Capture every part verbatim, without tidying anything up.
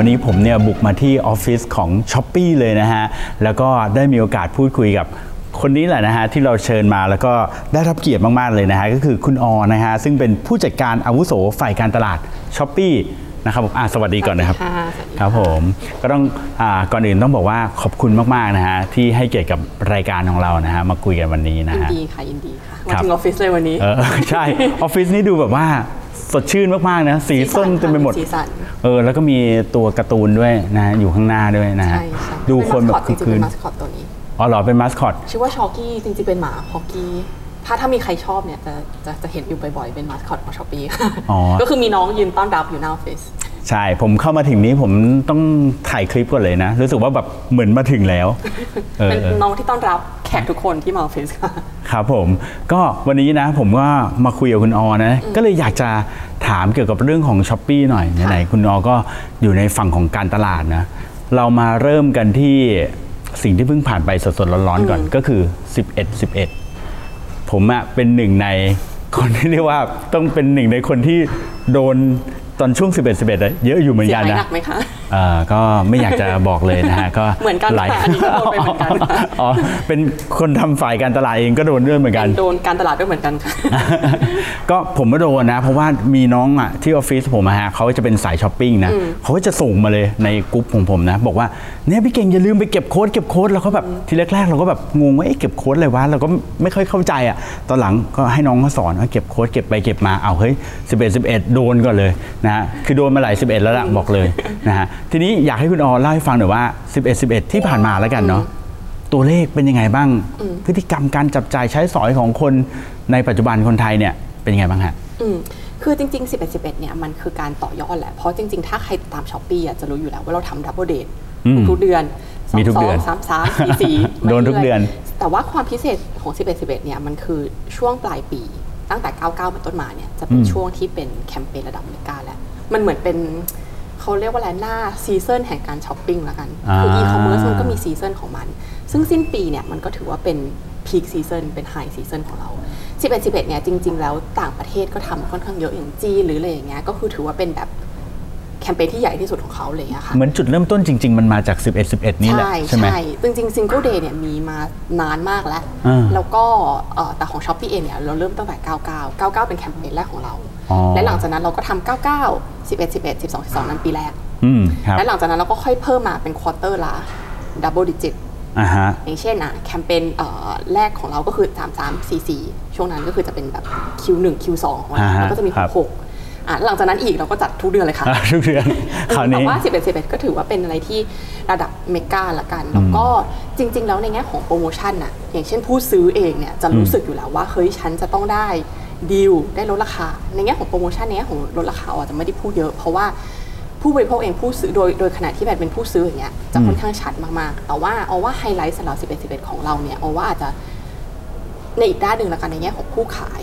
วันนี้ผมเนี่ยบุกมาที่ออฟฟิศของ Shopee เลยนะฮะแล้วก็ได้มีโอกาสพูดคุยกับคนนี้แหละนะฮะที่เราเชิญมาแล้วก็ได้รับเกียรติมากๆเลยนะฮะก็คือคุณออนะฮะซึ่งเป็นผู้จัดการอาวุโสฝ่ายการตลาด Shopeeนะครับผมสวัสดีก่อนนะครับครับผมก็ต้องก่อนอื่นต้องบอกว่าขอบคุณมากๆนะฮะที่ให้เกียรติกับรายการของเรานะฮะมาคุยกันวันนี้นะฮะยินดีค่ะยินดีค่ะมาถึงออฟฟิศเลยวันนี้ใช่ออฟฟิศนี่ดูแบบว่าสดชื่นมากๆนะสีส้มเต็มไปหมดเออแล้วก็มีตัวการ์ตูนด้วยนะอยู่ข้างหน้าด้วยนะฮะดูคนแบบคือคือมาสคอตตัวนี้อ๋อเหรอเป็นมาสคอตชื่อว่าช็อกกี้จริงๆเป็นหมาช็อกกี้ถ้าถ้ามีใครชอบเนี่ยจะจะจะเห็นอยู่บ่อยๆเป็นมาสคอตของ Shopee ก็คือมีน้องยืนต้อนรับอยู่หน้าออฟฟิศใช่ผมเข้ามาถึงนี้ผมต้องถ่ายคลิปก่อนเลยนะรู้สึกว่าแบบเหมือนมาถึงแล้วเป็นน้องที่ต้อนรับแขกทุกคนที่มาออฟฟิศค่ะครับผมก็วันนี้นะผมก็มาคุยกับคุณออนะก็เลยอยากจะถามเกี่ยวกับเรื่องของ Shopee หน่อยไหนๆคุณออก็อยู่ในฝั่งของการตลาดนะเรามาเริ่มกันที่สิ่งที่เพิ่งผ่านไปสดๆร้อนๆก่อนก็คือ สิบเอ็ด สิบเอ็ดผมอะเป็นหนึ่งในคนที่เรียกว่าต้องเป็นหนึ่งในคนที่โดนตอนช่วง สิบเอ็ด สิบเอ็ด อะเยอะอยู่เหมือนกันนะหนักไหมคะอ่าก็ไม่อยากจะบอกเลยนะฮะก็เหมือนกันหลายอันนี้ก็โดนไปเหมือนกันอ๋อเป็นคนทำฝ่ายการตลาดเองก็โดนด้วยเหมือนกันโดนการตลาดด้วยเหมือนกันค่ะก็ผมไม่โดนนะเพราะว่ามีน้องอะที่ออฟฟิศผมอะฮะเขาจะเป็นสายช้อปปิ้งนะเขาจะส่งมาเลยในกลุ่มของผมนะบอกว่าเนี่ยพี่เก่งอย่าลืมไปเก็บโค้ดเก็บโค้ดแล้วก็แบบทีแรกๆเราก็แบบงงว่าไอ้เก็บโค้ดอะไรวะเราก็ไม่ค่อยเข้าใจอะตอนหลังก็ให้น้องเขาสอนว่าเก็บโค้ดเก็บไปเก็บมาเอาเฮ้ยสิบเอ็ด สิบเอ็ดโดนก่อนเลยนะคือโดนมาหลายสิบเอ็ดแล้วล่ะบอกเลยนะฮะทีนี้อยากให้คุณออเล่าให้ฟังหน่อยว่า สิบเอ็ด สิบเอ็ด ที่ผ่านมาแล้วกันเนาะตัวเลขเป็นยังไงบ้างพฤติกรรมการจับจ่ายใช้สอยของคนในปัจจุบันคนไทยเนี่ยเป็นยังไงบ้างฮะคือจริงๆ สิบเอ็ด สิบเอ็ดเนี่ยมันคือการต่อยอดแหละเพราะจริงๆถ้าใครตาม Shopee อ่ะจะรู้อยู่แล้วว่าเราทำดับเบิลเดททุกเดือนมีทุกเดือนสอง สาม สาม สี่ สี่โดนทุกเดือนแต่ว่าความพิเศษของ สิบเอ็ด สิบเอ็ดเนี่ยมันคือช่วงปลายปีตั้งแต่เก้าสิบเก้าเป็นต้นมาเนี่ยจะเป็นช่วงที่เป็นแคมเปญระดับอเมริกาแล้วมันเหมือนเป็นเขาเรียกว่าอะไรหน้าซีซันแห่งการช้อปปิ้งละกันคืออีคอมเมิร์ซมันก็มีซีซันของมันซึ่งสิ้นปีเนี่ยมันก็ถือว่าเป็นพีคซีซันเป็นไฮซีซันของเราสิบเอ็ด สิบเอ็ดเนี่ยจริงๆแล้วต่างประเทศก็ทำค่อนข้างเยอะอย่างจีนหรืออะไรอย่างเงี้ยก็คือถือว่าเป็นแบบแคมเปญที่ใหญ่ที่สุดของเขาเลยอะค่ะเหมือนจุดเริ่มต้นจริงๆมันมาจาก สิบเอ็ด สิบเอ็ด นี่แหละใช่ไหมใช่จริงๆ Single Day เนี่ยมีมานานมากแล้วแล้วก็แต่ของ Shopee เองเนี่ยเราเริ่มตั้งแต่เก้าสิบเก้า เก้าสิบเก้าเป็นแคมเปญแรกของเราและหลังจากนั้นเราก็ทำเก้าสิบเก้า สิบเอ็ด สิบเอ็ด สิบสอง สิบสองนั้นปีแรกและหลังจากนั้นเราก็ค่อยเพิ่มมาเป็นควอเตอร์ละ Double Digit อย่างเช่นอะแคมเปญแรกของเราก็คือสามสิบสาม สี่สิบสี่ช่วงนั้นก็คือจะเป็นแบบ คิว หนึ่ง คิว สอง แล้วก็จะมีหกหลังจากนั้นอีกเราก็จัดทุกเดือนเลยค่ะทุกเดือนคราวนี้แต่ว่า สิบเอ็ด สิบเอ็ด ก็ถือว่าเป็นอะไรที่ระดับเมกาละกันแล้วก็จริงๆแล้วในแง่ของโปรโมชั่นน่ะอย่างเช่นผู้ซื้อเองเนี่ยจะรู้สึกอยู่แล้วว่าเฮ้ยฉันจะต้องได้ดีลได้ลดราคาในแง่ของโปรโมชั่นในแง่ของลดราคาอาจจะไม่ได้พูดเยอะเพราะว่าผู้บริโภคเองผู้ซื้อโดยโดยขณะที่แบบเป็นผู้ซื้ออย่างเงี้ยจะค่อนข้างชัดมากๆแต่ว่าเอาว่าไฮไลท์สำหรับ สิบเอ็ด สิบเอ็ด ของเราเนี่ยเอาว่าอาจจะในอีกด้านหนึ่งละกันในแง่ของผู้ขาย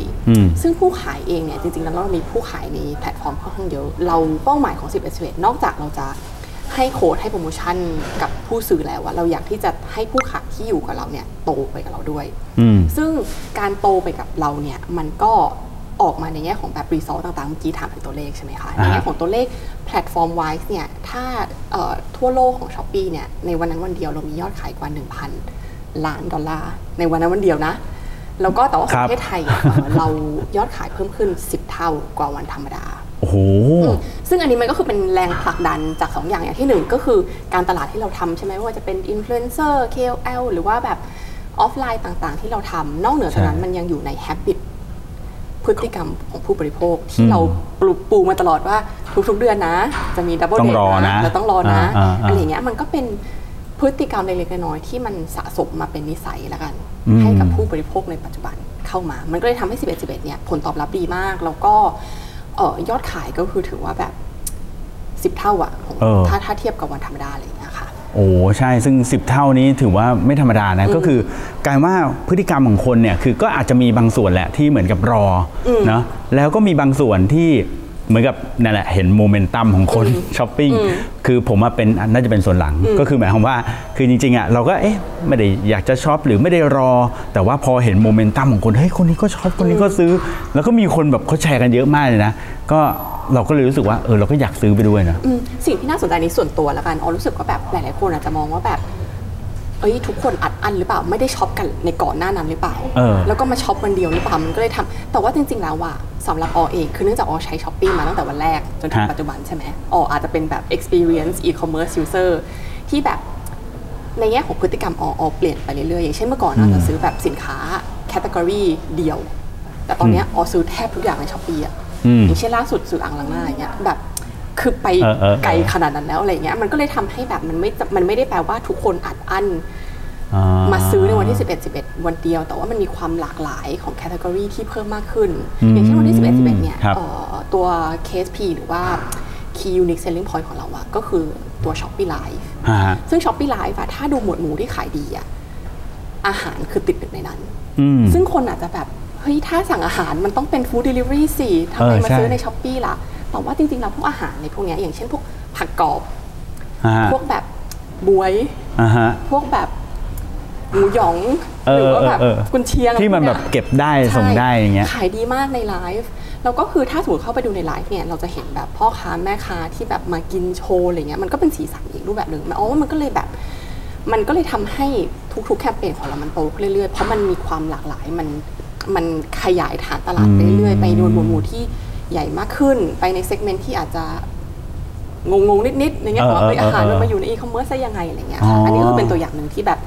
ซึ่งผู้ขายเองเนี่ยจริงๆแล้วเรามีผู้ขายในแพลตฟอร์มค่อนข้างเยอะเราเป้าหมายของ สิบเอ็ด สิบเอ็ด นอกจากเราจะให้โค้ดให้โปรโมชั่นกับผู้ซื้อแล้วว่าเราอยากที่จะให้ผู้ขายที่อยู่กับเราเนี่ยโตไปกับเราด้วยซึ่งการโตไปกับเราเนี่ยมันก็ออกมาในแง่ของแบบรีซอสต่างๆเมื่อกี้ถามถึงตัวเลขใช่ไหมคะในแง่ของตัวเลขแพลตฟอร์มไวส์เนี่ยถ้าทั่วโลกของ Shopee เนี่ยในวันนั้นวันเดียวเรามียอดขายกว่า หนึ่งพัน ล้านดอลลาร์ในวันนั้นวันเดียวนะแล้วก็แต่ว่าประเทศไทยเรายอดขายเพิ่มขึ้นสิบเท่ากว่าวันธรรมดาโอ้โหซึ่งอันนี้มันก็คือเป็นแรงผลักดันจากสองอย่างอย่างที่หนึ่งก็คือการตลาดที่เราทำใช่ไหมว่าจะเป็นอินฟลูเอนเซอร์ เค โอ แอล หรือว่าแบบออฟไลน์ต่างๆที่เราทำนอกเหนือจากนั้นมันยังอยู่ใน habit พฤติกรรมของผู้บริโภคที่เราปลูกปูมาตลอดว่าทุกๆเดือนนะจะมี double day นะเราต้องรอนะอะไรอย่างเงี้ยมันก็เป็นพฤติกรรมเล็กๆน้อยๆที่มันสะสมมาเป็นนิสัยละกันให้กับผู้บริโภคในปัจจุบันเข้ามามันก็เลยทำให้ สิบเอ็ด สิบเอ็ด เนี่ยผลตอบรับดีมากแล้วก็ยอดขายก็คือถือว่าแบบสิบเท่าอะถ้าถ้าเทียบกับวันธรรมดาอะไรอย่างเงี้ยค่ะโอ้ใช่ซึ่งสิบเท่านี้ถือว่าไม่ธรรมดานะก็คือกลายว่าพฤติกรรมของคนเนี่ยคือก็อาจจะมีบางส่วนแหละที่เหมือนกับรอเนาะแล้วก็มีบางส่วนที่ เหมือนกับนั่นแหละเห็นโมเมนตัมของคนช้อปปิ้งคือผมว่าเป็นน่าจะเป็นส่วนหลังก็คือหมายความว่าคือจริงๆอ่ะเราก็เอ๊ะไม่ได้อยากจะช้อปหรือไม่ได้รอแต่ว่าพอเห็นโมเมนตัมของคนเฮ้ยคนนี้ก็ช้อปคนนี้ก็ซื้อแล้วก็มีคนแบบเขาแชร์กันเยอะมากเลยนะก็เราก็เลยรู้สึกว่าเออเราก็อยากซื้อไปด้วยนะสิ่งที่น่าสนใจในส่วนตัวละกันอ๋อรู้สึกว่าแบบหลายๆคนอาจจะมองว่าแบบเอ้ยทุกคนอัดอั้นหรือเปล่าไม่ได้ช็อปกันในก่อนหน้านั้นหรือเปล่าแล้วก็มาช็อปวันเดียวหรือเปล่ามันก็เลยทำแต่ว่าจริงๆแล้วอะสำหรับออเองคือเนื่องจากออใช้ Shopee มาตั้งแต่วันแรกจนถึงปัจจุบันใช่ไหมอออาจจะเป็นแบบ experience e-commerce user ที่แบบในแง่ของพฤติกรรมออออเปลี่ยนไปเรื่อยๆอย่างเช่นเมื่อก่อนอาจจะซื้อแบบสินค้า category เดียวแต่ตอนนี้ออซื้อแทบทุกอย่างใน Shopee อะอย่างเช่นล่าสุดซื้ออ่างล้างหน้าอย่างเงี้ยแบบคือไปไกลขนาดนั้นแล้วอะไรเงี้ยมันก็เลยทำให้แบบมันไม่มันไม่ได้แปลว่าทุกคนอัดอั้นมาซื้อในวันที่สิบเอ็ด สิบเอ็ดวันเดียวแต่ว่ามันมีความหลากหลายของแคตตากรีที่เพิ่มมากขึ้นอย่างเช่นวันที่สิบเอ็ด สิบเอ็ดเนี่ยตัว เค เอส พี หรือว่า Key Unique Selling Point ของเราอะก็คือตัว Shopee Live ซึ่ง Shopee Live อะถ้าดูหมวดหมู่ที่ขายดีอะอาหารคือติดหนึ่งในนั้นซึ่งคนอาจจะแบบเฮ้ยถ้าสั่งอาหารมันต้องเป็น Food Delivery สิทำไมมาซื้อใน Shopee ล่ะแต่ว่าจริงๆแล้วพวกอาหารในพวกนี้อย่างเช่นพวกผักกรอบพวกแบบบวยพวกแบบหมูหยองหรือว่าแบบกุนเชียงที่มันแบบเก็บได้ส่งได้อย่างเงี้ยขายดีมากในไลฟ์แล้วก็คือถ้าสมมติเข้าไปดูในไลฟ์เนี่ยเราจะเห็นแบบพ่อค้าแม่ค้าที่แบบมากินโชว์อะไรเงี้ยมันก็เป็นสีสันอีกรูปแบบหนึ่งอ๋อมันก็เลยแบบมันก็เลยทำให้ทุกๆแคมเปญของเรามันโตขึ้นเรื่อยๆเพราะมันมีความหลากหลายมันมันขยายฐานตลาดไปเรื่อยๆไปโดนหมู่ที่ใหญ่มากขึ้นไปในเซกเมนต์ที่อาจจะงงๆนิดๆอย่างเงี้ยเพราะว่าอาหารมันมาอยู่ในอีคอมเมิร์ซได้ยังไงอะไรเงี้ยอันนี้ก็เป็นตัวอย่างนึงที่แบบ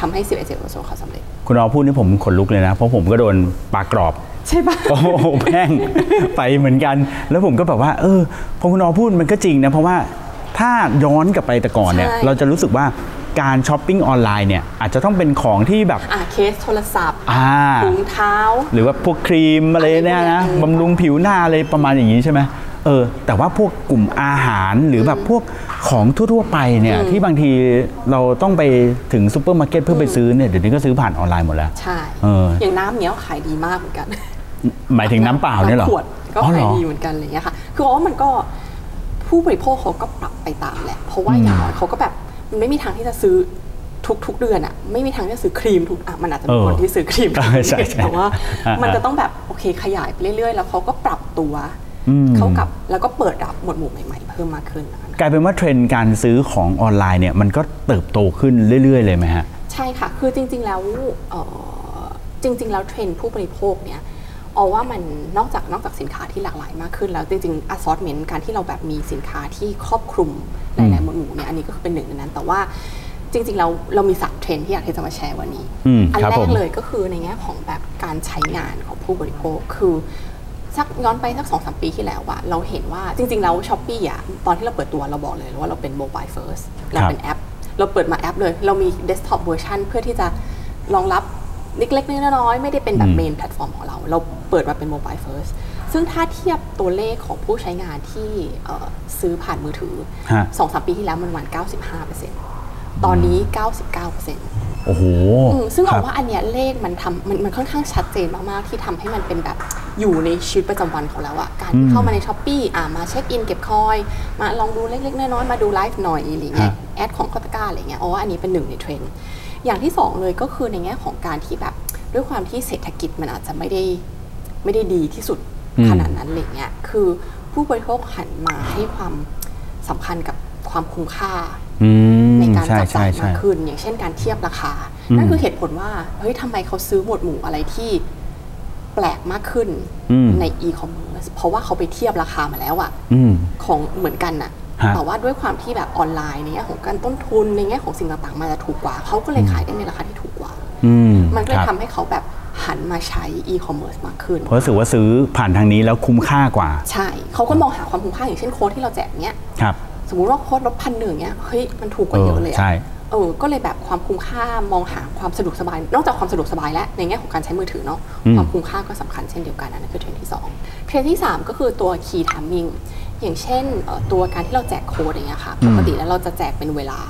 ทำให้สิบเอ็ดเซลล์ประสบความสำเร็จคุณอ๋อพูดนี่ผมขนลุกเลยนะเพราะผมก็โดนปลากรอบใช่ปะโอ้โหแป้งไปเหมือนกันแล้วผมก็แบบว่าเออพอคุณอ๋อพูดมันก็จริงนะเพราะว่าถ้าย้อนกลับไปแต่ก่อนเนี่ยเราจะรู้สึกว่าการช้อปปิ้งออนไลน์เนี่ยอาจจะต้องเป็นของที่แบบอ่าเคสโทรศัพท์ถุงเท้าหรือว่าพวกครีมอะไรเนี่ยนะบำรุงผิวหน้าอะไรประมาณอย่างนี้ใช่ไหมเออแต่ว่าพวกกลุ่มอาหารหรือแบบพวกของทั่วๆไปเนี่ยที่บางทีเราต้องไปถึงซูเปอร์มาร์เก็ตเพื่อไปซื้อเนี่ยเดี๋ยวนี้ก็ซื้อผ่านออนไลน์หมดแล้วใช่เอออย่างน้ำเนี้ยขายดีมากเหมือนกันหมายถึงน้ำเปล่าเนี่ยหรอขวดก็ขายดีเหมือนกันอะไรเงี้ยค่ะคือว่ามันก็ผู้บริโภคเขาก็ปรับไปตามแหละเพราะว่าอย่างน้อยเขาก็แบบมันไม่มีทางที่จะซื้อทุกๆเดือนอ่ะไม่มีทางที่จะซื้อครีมทุกอ่ะมันอาจจะมีคนที่ซื้อครีมแต่ว่ามันจะต้องแบบโอเคขยายไปเรื่อยๆแล้วเขาก็ปรับตัวเขากับแล้วก็เปิดรับหมวดหมู่ใหม่ๆเพิ่มมากขึ้นกลายเป็นว่าเทรนด์การซื้อของออนไลน์เนี่ยมันก็เติบโตขึ้นเรื่อยๆเลยไหมฮะใช่ค่ะคือจริงๆแล้วจริงๆแล้วเทรนด์ผู้บริโภคเนี่ยเอาว่ามันนอกจากนอกจากสินค้าที่หลากหลายมากขึ้นแล้วจริงๆ assortment การที่เราแบบมีสินค้าที่ครอบคลุมหลายๆหมวดหมู่เนี่ยอันนี้ก็คือเป็นหนึ่งในนั้นแต่ว่าจริงๆเราเรามีสามเทรนด์ที่อยากที่จะมาแชร์วันนี้อันแรกเลยก็คือในแง่ของแบบการใช้งานของผู้บริโภคคือสักย้อนไปสัก สองถึงสาม ปีที่แล้วอะเราเห็นว่าจริงๆแล้ว Shopee อะตอนที่เราเปิดตัวเราบอกเลยว่าเราเป็น mobile first เราเป็นแอปเราเปิดมาแอปเลยเรามี desktop version เพื่อที่จะรองรับเล็กๆน้อยๆไม่ได้เป็นแบบ main platform ของเราเราเปิดมาเป็น mobile first ซึ่งถ้าเทียบตัวเลขของผู้ใช้งานที่ซื้อผ่านมือถือ สองถึงสาม ปีที่แล้วมันประมาณ เก้าสิบห้าเปอร์เซ็นต์ ตอนนี้ เก้าสิบเก้าเปอร์เซ็นต์ โอ้โหซึ่งเอาว่าอันเนี้ยเลขมันทำมันมันค่อนข้างชัดเจนมากๆที่ทำให้มันเป็นแบบอยู่ในชีวิตประจำวันของเราอะการที่เข้ามาใน Shopee อ่ะมาเช็คอินเก็บคอยมาลองดูเล็กๆน้อยๆมาดูไลฟ์หน่อยอะไรเงี้ยแอดของคอตก้าอะไรเงี้ยอ๋ออันนี้เป็นหนึ่งในเทรนด์อย่างที่สองเลยก็คือในแง่ของการที่แบบด้วยความที่เศรษฐกิจมันอาจจะไม่ได้ไม่ได้ดีที่สุดขนาดนั้นอะไรเงี้ยคือผู้บริโภคหันมาให้ความสำคัญกับความคุ้มค่าในการจับจ่ายมากขึ้นอย่างเช่นการเทียบราคานั่นคือเหตุผลว่าเฮ้ยทำไมเขาซื้อหมวดหมู่อะไรที่แปลกมากขึ้นในอีคอมเมิร์ซเพราะว่าเขาไปเทียบราคามาแล้วอะของเหมือนกันอะแต่ว่าด้วยความที่แบบออนไลน์ในแง่ของการต้นทุนในแง่ของสิ่งต่างๆมาจะถูกกว่าเขาก็เลยขายได้ในราคาที่ถูกกว่ามันก็เลยทำให้เขาแบบหันมาใช้อีคอมเมิร์ซมากขึ้นเพราะรู้สึกว่าซื้อผ่านทางนี้แล้วคุ้มค่ากว่าใช่เขาก็มองหาความคุ้มค่าอย่างเช่นโค้ดที่เราแจกเนี้ยสมมุติว่าโค้ดลดพันหนึ่งเนี้ยเฮ้ยมันถูกกว่าเยอะเลยใช่เออก็เลยแบบความคุ้มค่ามองหาความสะดวกสบายนอกจากความสะดวกสบายแล้วในแง่ของการใช้มือถือเนาะความคุ้มค่าก็สำคัญเช่นเดียวกันอันนั้นคือเทรนด์ที่สองเทรนด์ที่สามก็คือตัว key timing อย่างเช่นตัวการที่เราแจกโค้ดอย่างเงี้ยค่ะปกติแล้วเราจะแจกเป็นเวลา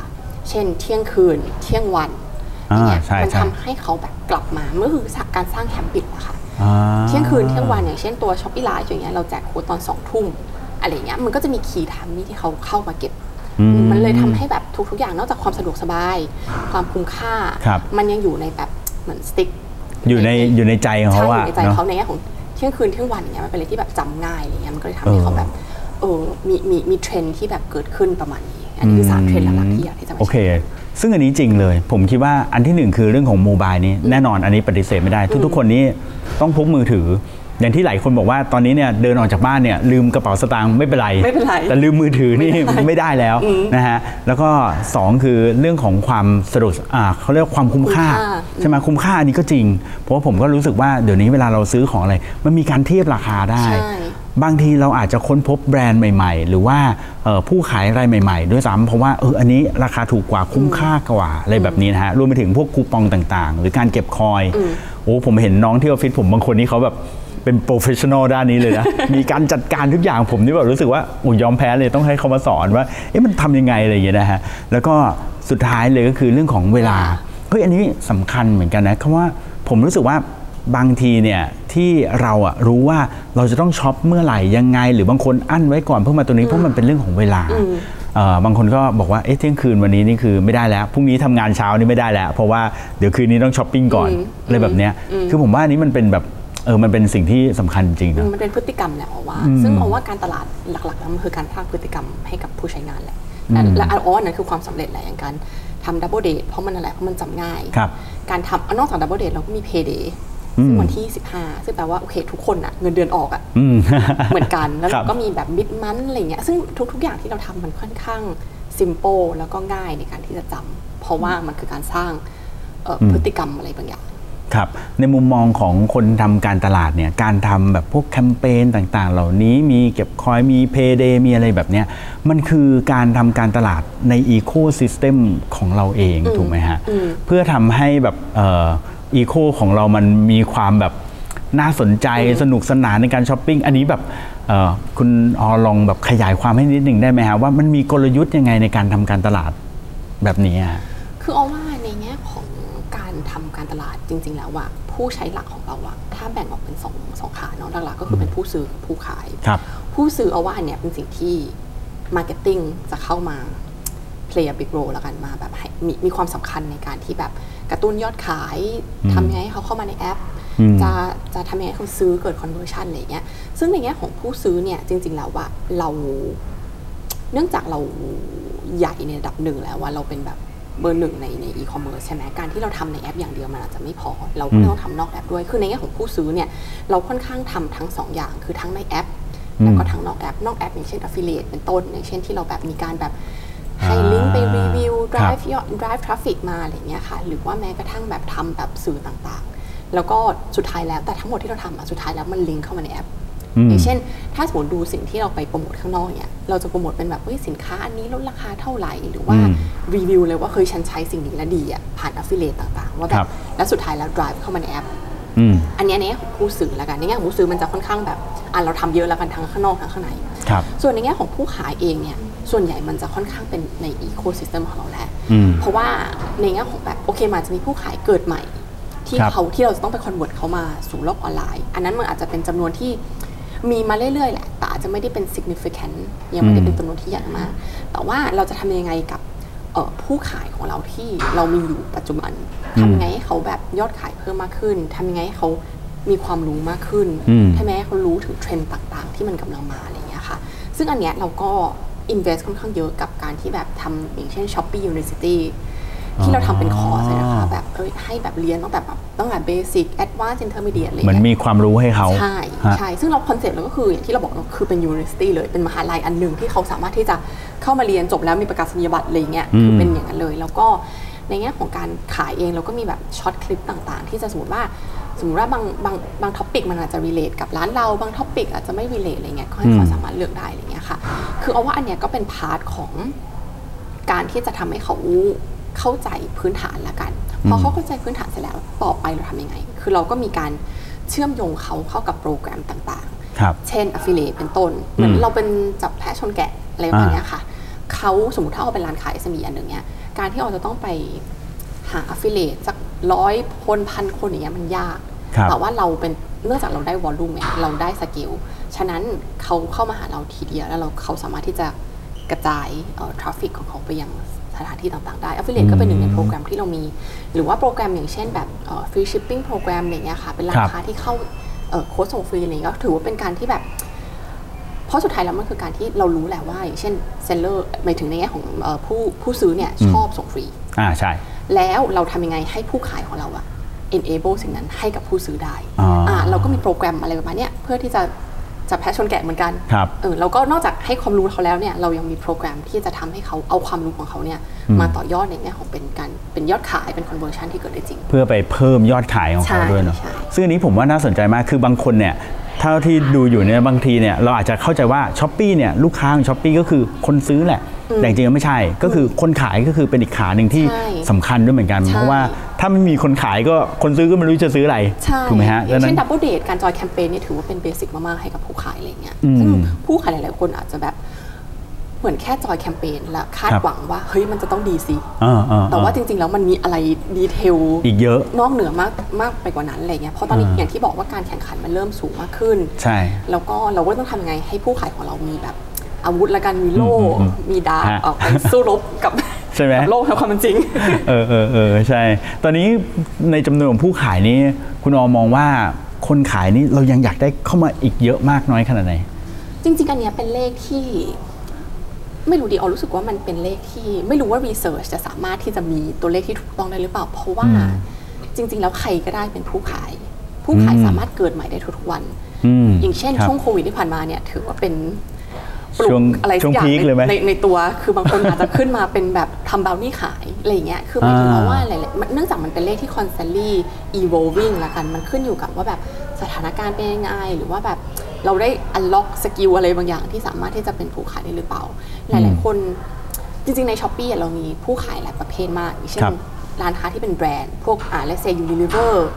เช่นเที่ยงคืนเที่ยงวันอย่างเงี้ยมันทำให้เขาแบบกลับมาเมื่อคือการสร้างแฮมบิตอะค่ะ เที่ยงคืนเที่ยงวันอย่างเช่นตัว Shopee Live อย่างเงี้ยเราแจกโค้ดตอนสองทุ่มอะไรเงี้ยมันก็จะมีคีย์ไทม์ที่เขาเข้ามาเก็บมันเลยทำให้แบบทุกๆอย่างนอกจากความสะดวกสบายความคุ้มค่ามันยังอยู่ในแบบเหมือนสติ๊กอยู่ในอยู่ในใจของเขาอะอยู่ในใจเขาในแง่ของเที่ยงคืนเที่ยงวันอย่างเงี้ยมันเป็นอะไรที่แบบจำง่ายอะไรเงี้ยมันก็เลยทำให้เขาแบบเออมีมีมีเทรนที่แบบเกิดขึ้นประมาณนี้อันนี้คือสามเทรนหลักๆที่อยากที่จะโอเคซึ่งอันนี้จริงเลยผมคิดว่าอันที่หนึ่งคือเรื่องของโมบายนี้แน่นอนอันนี้ปฏิเสธไม่ได้ทุกๆคนนี้ต้องพกมือถืออย่างที่หลายคนบอกว่าตอนนี้เนี่ยเดินออกจากบ้านเนี่ยลืมกระเป๋าสตางค์ไม่เป็นไรไม่เป็นไรแต่ลืมมือถือนี่ไม่ได้แล้วนะฮะแล้วก็สองคือเรื่องของความสะดวกอ่าเขาเรียกความคุ้มค่าใช่ไหมคุ้มค่าอันนี้ก็จริงเพราะว่าผมก็รู้สึกว่าเดี๋ยวนี้เวลาเราซื้อของอะไรมันมีการเทียบราคาได้บางทีเราอาจจะค้นพบแบรนด์ใหม่ๆหรือว่าผู้ขายรายใหม่ๆด้วยซ้ำเพราะว่าเอออันนี้ราคาถูกกว่าคุ้มค่ากว่าอะไรแบบนี้นะฮะรวมไปถึงพวกคูปองต่างๆหรือการเก็บคอยโอ้ผมเห็นน้องที่ออฟฟิศผมบางคนนี่เขาแบบเป็นโปรเฟชชั่นอลด้านนี้เลยนะ มีการจัดการทุกอย่างผมนี่แบบรู้สึกว่าอุ้ยยอมแพ้เลยต้องให้เขามาสอนว่าเอ๊ะมันทำยังไงอะไรอย่างเงี้ยนะฮะแล้วก็สุดท้ายเลยก็คือเรื่องของเวลาเฮ้ยอันนี้สำคัญเหมือนกันนะเพราะว่าผมรู้สึกว่าบางทีเนี่ยที่เราอะรู้ว่าเราจะต้องช็อปเมื่อไหร่ยังไงหรือบางคนอั้นไว้ก่อนเพื่อมาตัวนี้เพราะมันเป็นเรื่องของเวลาบางคนก็บอกว่าเอ๊ะเที่ยงคืนวันนี้นี่คือไม่ได้แล้วพรุ่งนี้ทำงานเช้านี่ไม่ได้แล้วเพราะว่าเดี๋ยวคืนนี้ต้องช้อปปิ้งก่อนอะไรแบบเนี้ยคือผมว่าอันนี้มันเป็นแบบเออมันเป็นสิ่งที่สำคัญจริงนะมันเป็นพฤติกรรมแหละเพราะว่าซึ่งเพราะว่าการตลาดหลักๆมันคือการสร้างพฤติกรรมให้กับผู้ใช้งานแหละและอันอ้อนั่นคือความสำเร็จแหละอย่างการทำดับเบิลเดทเพราะมันอะไรเพราะมันจำง่ายการทำนอกจากดับเบิลเดทเราก็มีเพย์เดย์ซึ่งวันที่สิบห้าซึ่งแปลว่าโอเคทุกคนอะเงินเดือนออกอะเหมือนกันแล้วก็มีแบบมิดมันอะไรเงี้ยซึ่งทุกๆอย่างที่เราทำมันค่อนข้างซิมเปิลแล้วก็ง่ายในการที่จะจำเพราะว่ามันคือการสร้างพฤติกรรมอะไรบางอย่างครับในมุมมองของคนทำการตลาดเนี่ยการทำแบบพวกแคมเปญต่างๆเหล่านี้มีเก็บคอยมีเพย์เดย์มีอะไรแบบเนี้ยมันคือการทำการตลาดในอีโคซิสเต็มของเราเองถูกไหมฮะเพื่อทำให้แบบอีโคของเรามันมีความแบบน่าสนใจสนุกสนานในการช้อปปิ้งอันนี้แบบคุณออลองแบบขยายความให้นิดหนึ่งได้ไหมฮะว่ามันมีกลยุทธ์ยังไงในการทำการตลาดแบบนี้คือออว่าในแง่ของการทำการตลาดจริงๆแล้วว่าผู้ใช้หลักของเราอะถ้าแบ่งออกเป็นสองสองขาเนาะหลักๆก็คือเป็นผู้ซื้อผู้ขายผู้ซื้อออว่าอันเนี้ยเป็นสิ่งที่มาร์เก็ตติ้งจะเข้ามาplay a big role แล้วกันมาแบบมีมีความสำคัญในการที่แบบกระตุ้นยอดขายทำยังไงให้เขาเข้ามาในแอปจะจะทำยังไงให้เขาซื้อเกิด conversion อะไรเงี้ยซึ่งในแง่ของผู้ซื้อเนี่ยจริงๆแล้วว่าเราเนื่องจากเราใหญ่ในระดับหนึ่งแล้วว่าเราเป็นแบบเบอร์หนึ่งในใน e-commerce ใช่ไหมการที่เราทำในแอปอย่างเดียวมันอาจจะไม่พอเราก็ต้องทำนอกแอปด้วยคือในแง่ของผู้ซื้อเนี่ยเราค่อนข้างทำทั้งสองอย่างคือทั้งในแอปแล้วก็ทั้งนอกแอปนอกแอปอย่างเช่น affiliate เป็นต้นอย่างเช่นที่เราแบบมีการแบบให้ลิงก์ไปรีวิว drive drive traffic มาอะไรเงี้ยค่ะหรือว่าแม้กระทั่งแบบทำแบบสื่อต่างๆแล้วก็สุดท้ายแล้วแต่ทั้งหมดที่เราทำอ่ะสุดท้ายแล้วมันลิงก์เข้ามาในแอปอย่างเช่นถ้าสมมติดูสิ่งที่เราไปโปรโมทข้างนอกเนี่ยเราจะโปรโมทเป็นแบบเฮ้ยสินค้าอันนี้ลดราคาเท่าไหร่หรือว่ารีวิวเลยว่าเคยฉันใช้สิ่งนี้แล้วดีอ่ะผ่าน affiliate ต่างๆว่าแบบแล้วสุดท้ายแล้ว drive เข้ามาในแอปอันนี้ในแง่ของผู้ซื้อละกันในแง่ของผู้ซื้อมันจะค่อนข้างแบบอ่ะเราทำเยอะละกันทั้งข้างนอกทั้งข้างในส่วนในแง่ของผู้ขายเองเนี่ยส่วนใหญ่มันจะค่อนข้างเป็นในอีโคซิสเต็มของเราแหละเพราะว่าในแง่ของแบบโอเคมันจะมีผู้ขายเกิดใหม่ที่เขาที่เราจะต้องไปคอนเวิร์ตเขามาสู่โลกออนไลน์อันนั้นมันอาจจะเป็นจำนวนที่มีมาเรื่อยๆแหละแต่อาจจะไม่ได้เป็น significant ยังไม่ได้เป็นจำนวนที่ใหญ่มากแต่ว่าเราจะทำยังไงกับผู้ขายของเราที่เรามีอยู่ปัจจุบันทำยังไงให้เขาแบบยอดขายเพิ่มมากขึ้นทำยังไงให้เขามีความรู้มากขึ้นทำยังไงให้เขารู้ถึงเทรนด์ต่างๆที่มันกำลังมาอะไรอย่างเงี้ยค่ะซึ่งอันเนี้ยเราก็invest ค่อนข้างเยอะกับการที่แบบทำอย่างเช่น Shopee University ที่เราทำเป็นคอร์สเลยนะคะแบบเอ้ยให้แบบเรียนตั้งแต่แบบตั้งแต่ Basic Advanced Intermediate เลยเหมือนมีความรู้ให้เขาใช่ใช่ซึ่งเราคอนเซ็ปต์เราก็คืออย่างที่เราบอกคือเป็น University เลยเป็นมหาลัยอันหนึ่งที่เขาสามารถที่จะเข้ามาเรียนจบแล้วมีประกาศนียบัตรอะไรเงี้ยคือเป็นอย่างนั้นเลยแล้วก็ในแง่ของการขายเองเราก็มีแบบช็อตคลิปต่างๆที่จะสมมติว่าสมมติว่าบางบางบางท็อปิกมันอาจจะ relate กับร้านเราบางท็อปิกอาจจะไม่ relate อะไรเงี้ยก็ให้เขาสามารถเลือกได้อะไรเงี้ยค่ะคือเอาว่าอันเนี้ยก็เป็นพาร์ทของการที่จะทำให้เขาเข้าใจพื้นฐานละกันพอเขาเข้าใจพื้นฐานเสร็จแล้วต่อไปเราทำยังไงคือเราก็มีการเชื่อมโยงเขาเข้ากับโปรแกรมต่างๆเช่น affiliate เป็นต้นเหมือนเราเป็นจับแพะชนแกะอะไรแบบเนี้ยค่ะเขาสมมติถ้าเอาเป็นร้านขาย เอส เอ็ม อี อันนึงเนี้ยการที่เราจะต้องไปหา affiliate สักร้อยคนพันคนอย่างเงี้ยมันยาก แต่ว่าเราเป็นเนื่องจากเราได้วอลลุ่มเนี่ยเราได้สกิลฉะนั้นเขาเข้ามาหาเราทีเดียวแล้วเราเขาสามารถที่จะกระจายทราฟฟิกของเขาไปยังสถานที่ต่างๆได้ Affiliate ก็เป็นหนึ่งในโปรแกรมที่เรามีหรือว่าโปรแกรมอย่างเช่นแบบฟรีชิปปิ้งโปรแกรมอย่างเงี้ยค่ะเป็นราคาที่เข้าโค้ดส่งฟรีอะไรก็ถือว่าเป็นการที่แบบเพราะสุดท้ายแล้วมันคือการที่เรารู้แหละว่าอย่างเช่นเซลเลอร์หมายถึงในแง่ของผู้ผู้ซื้อเนี่ยชอบส่งฟรีอ่าใช่แล้วเราทำยังไงให้ผู้ขายของเราอะ enable สิ่งนั้นให้กับผู้ซื้อได้อ่าเราก็มีโปรแกรมอะไรประมาณเนี้ยเพื่อที่จะจะแพะชนแกะเหมือนกันเออเราก็นอกจากให้ความรู้เขาแล้วเนี่ยเรายังมีโปรแกรมที่จะทำให้เขาเอาความรู้ของเขาเนี่ยมาต่อยอดในแง่ของเป็นการเป็นยอดขายเป็น conversion ที่เกิดได้จริงเพื่อไปเพิ่มยอดขายของเขาด้วยเนาะซึ่งอันนี้ผมว่าน่าสนใจมากคือบางคนเนี่ยเท่าที่ดูอยู่เนี่ยบางทีเนี่ยเราอาจจะเข้าใจว่า Shopee เนี่ยลูกค้าของ Shopee ก็คือคนซื้อแหละแต่จริงๆไม่ใช่ก็คือคนขายก็คือเป็นอีกขาหนึ่งที่สำคัญด้วยเหมือนกันเพราะว่าถ้าไม่มีคนขายก็คนซื้อก็ไม่รู้จะซื้ออะไรถูกไหมฮะเช่นดับเบิลเดทการจอยแคมเปญเนี่ยถือว่าเป็นเบสิกมากๆให้กับผู้ขายอะไรเงี้ยซึ่งผู้ขายหลายๆคนอาจจะแบบเหมือนแค่จอยแคมเปญแล้วคาดหวังว่าเฮ้ยมันจะต้องดีสิแต่ว่าจริงๆแล้วมันมีอะไรดีเทลอีกเยอะนอกเหนือมากมากไปกว่านั้นอะไรเงี้ยเพราะตอนนี้อย่างที่บอกว่าการแข่งขันมันเริ่มสูงมากขึ้นใช่แล้วก็เราก็ต้องทำไงให้ผู้ขายของเรามีแบบอาวุธละกันมีโล่มีดาบออกไปสู้รบกับโลกแห่งความจริงเออเออเออใช่ตอนนี้ในจำนวนของผู้ขายนี้คุณอมมองว่าคนขายนี้เรายังอยากได้เข้ามาอีกเยอะมากน้อยขนาดไหนจริงๆอันนี้เป็นเลขที่ไม่รู้ดิออรู้สึกว่ามันเป็นเลขที่ไม่รู้ว่ารีเสิร์ชจะสามารถที่จะมีตัวเลขที่ถูกต้องได้หรือเปล่าเพราะว่าจริงๆแล้วใครก็ได้เป็นผู้ขายผู้ขายสามารถเกิดใหม่ได้ทุกวันอย่างเช่นช่วงโควิดที่ผ่านมาเนี่ยถือว่าเป็นปลุกอะไรสักอย่างในในตัวคือบางคนอาจจะขึ้นมาเป็นแบบทำบราวนี่ขายอะไรอย่างเงี้ยคือหมายถึงว่าอะไรเนื่องจากมันเป็นเลขที่ constantly evolving ละกันมันขึ้นอยู่กับว่าแบบสถานการณ์เป็นยังไงหรือว่าแบบเราได้ unlock สกิลอะไรบางอย่างที่สามารถที่จะเป็นผู้ขายได้หรือเปล่าหลายๆคนจริงๆใน Shopee เรามีผู้ขายหลายประเภทมากเช่นร้านค้าที่เป็นแบรนด์พวกอ่าและเซยูนิเวอร์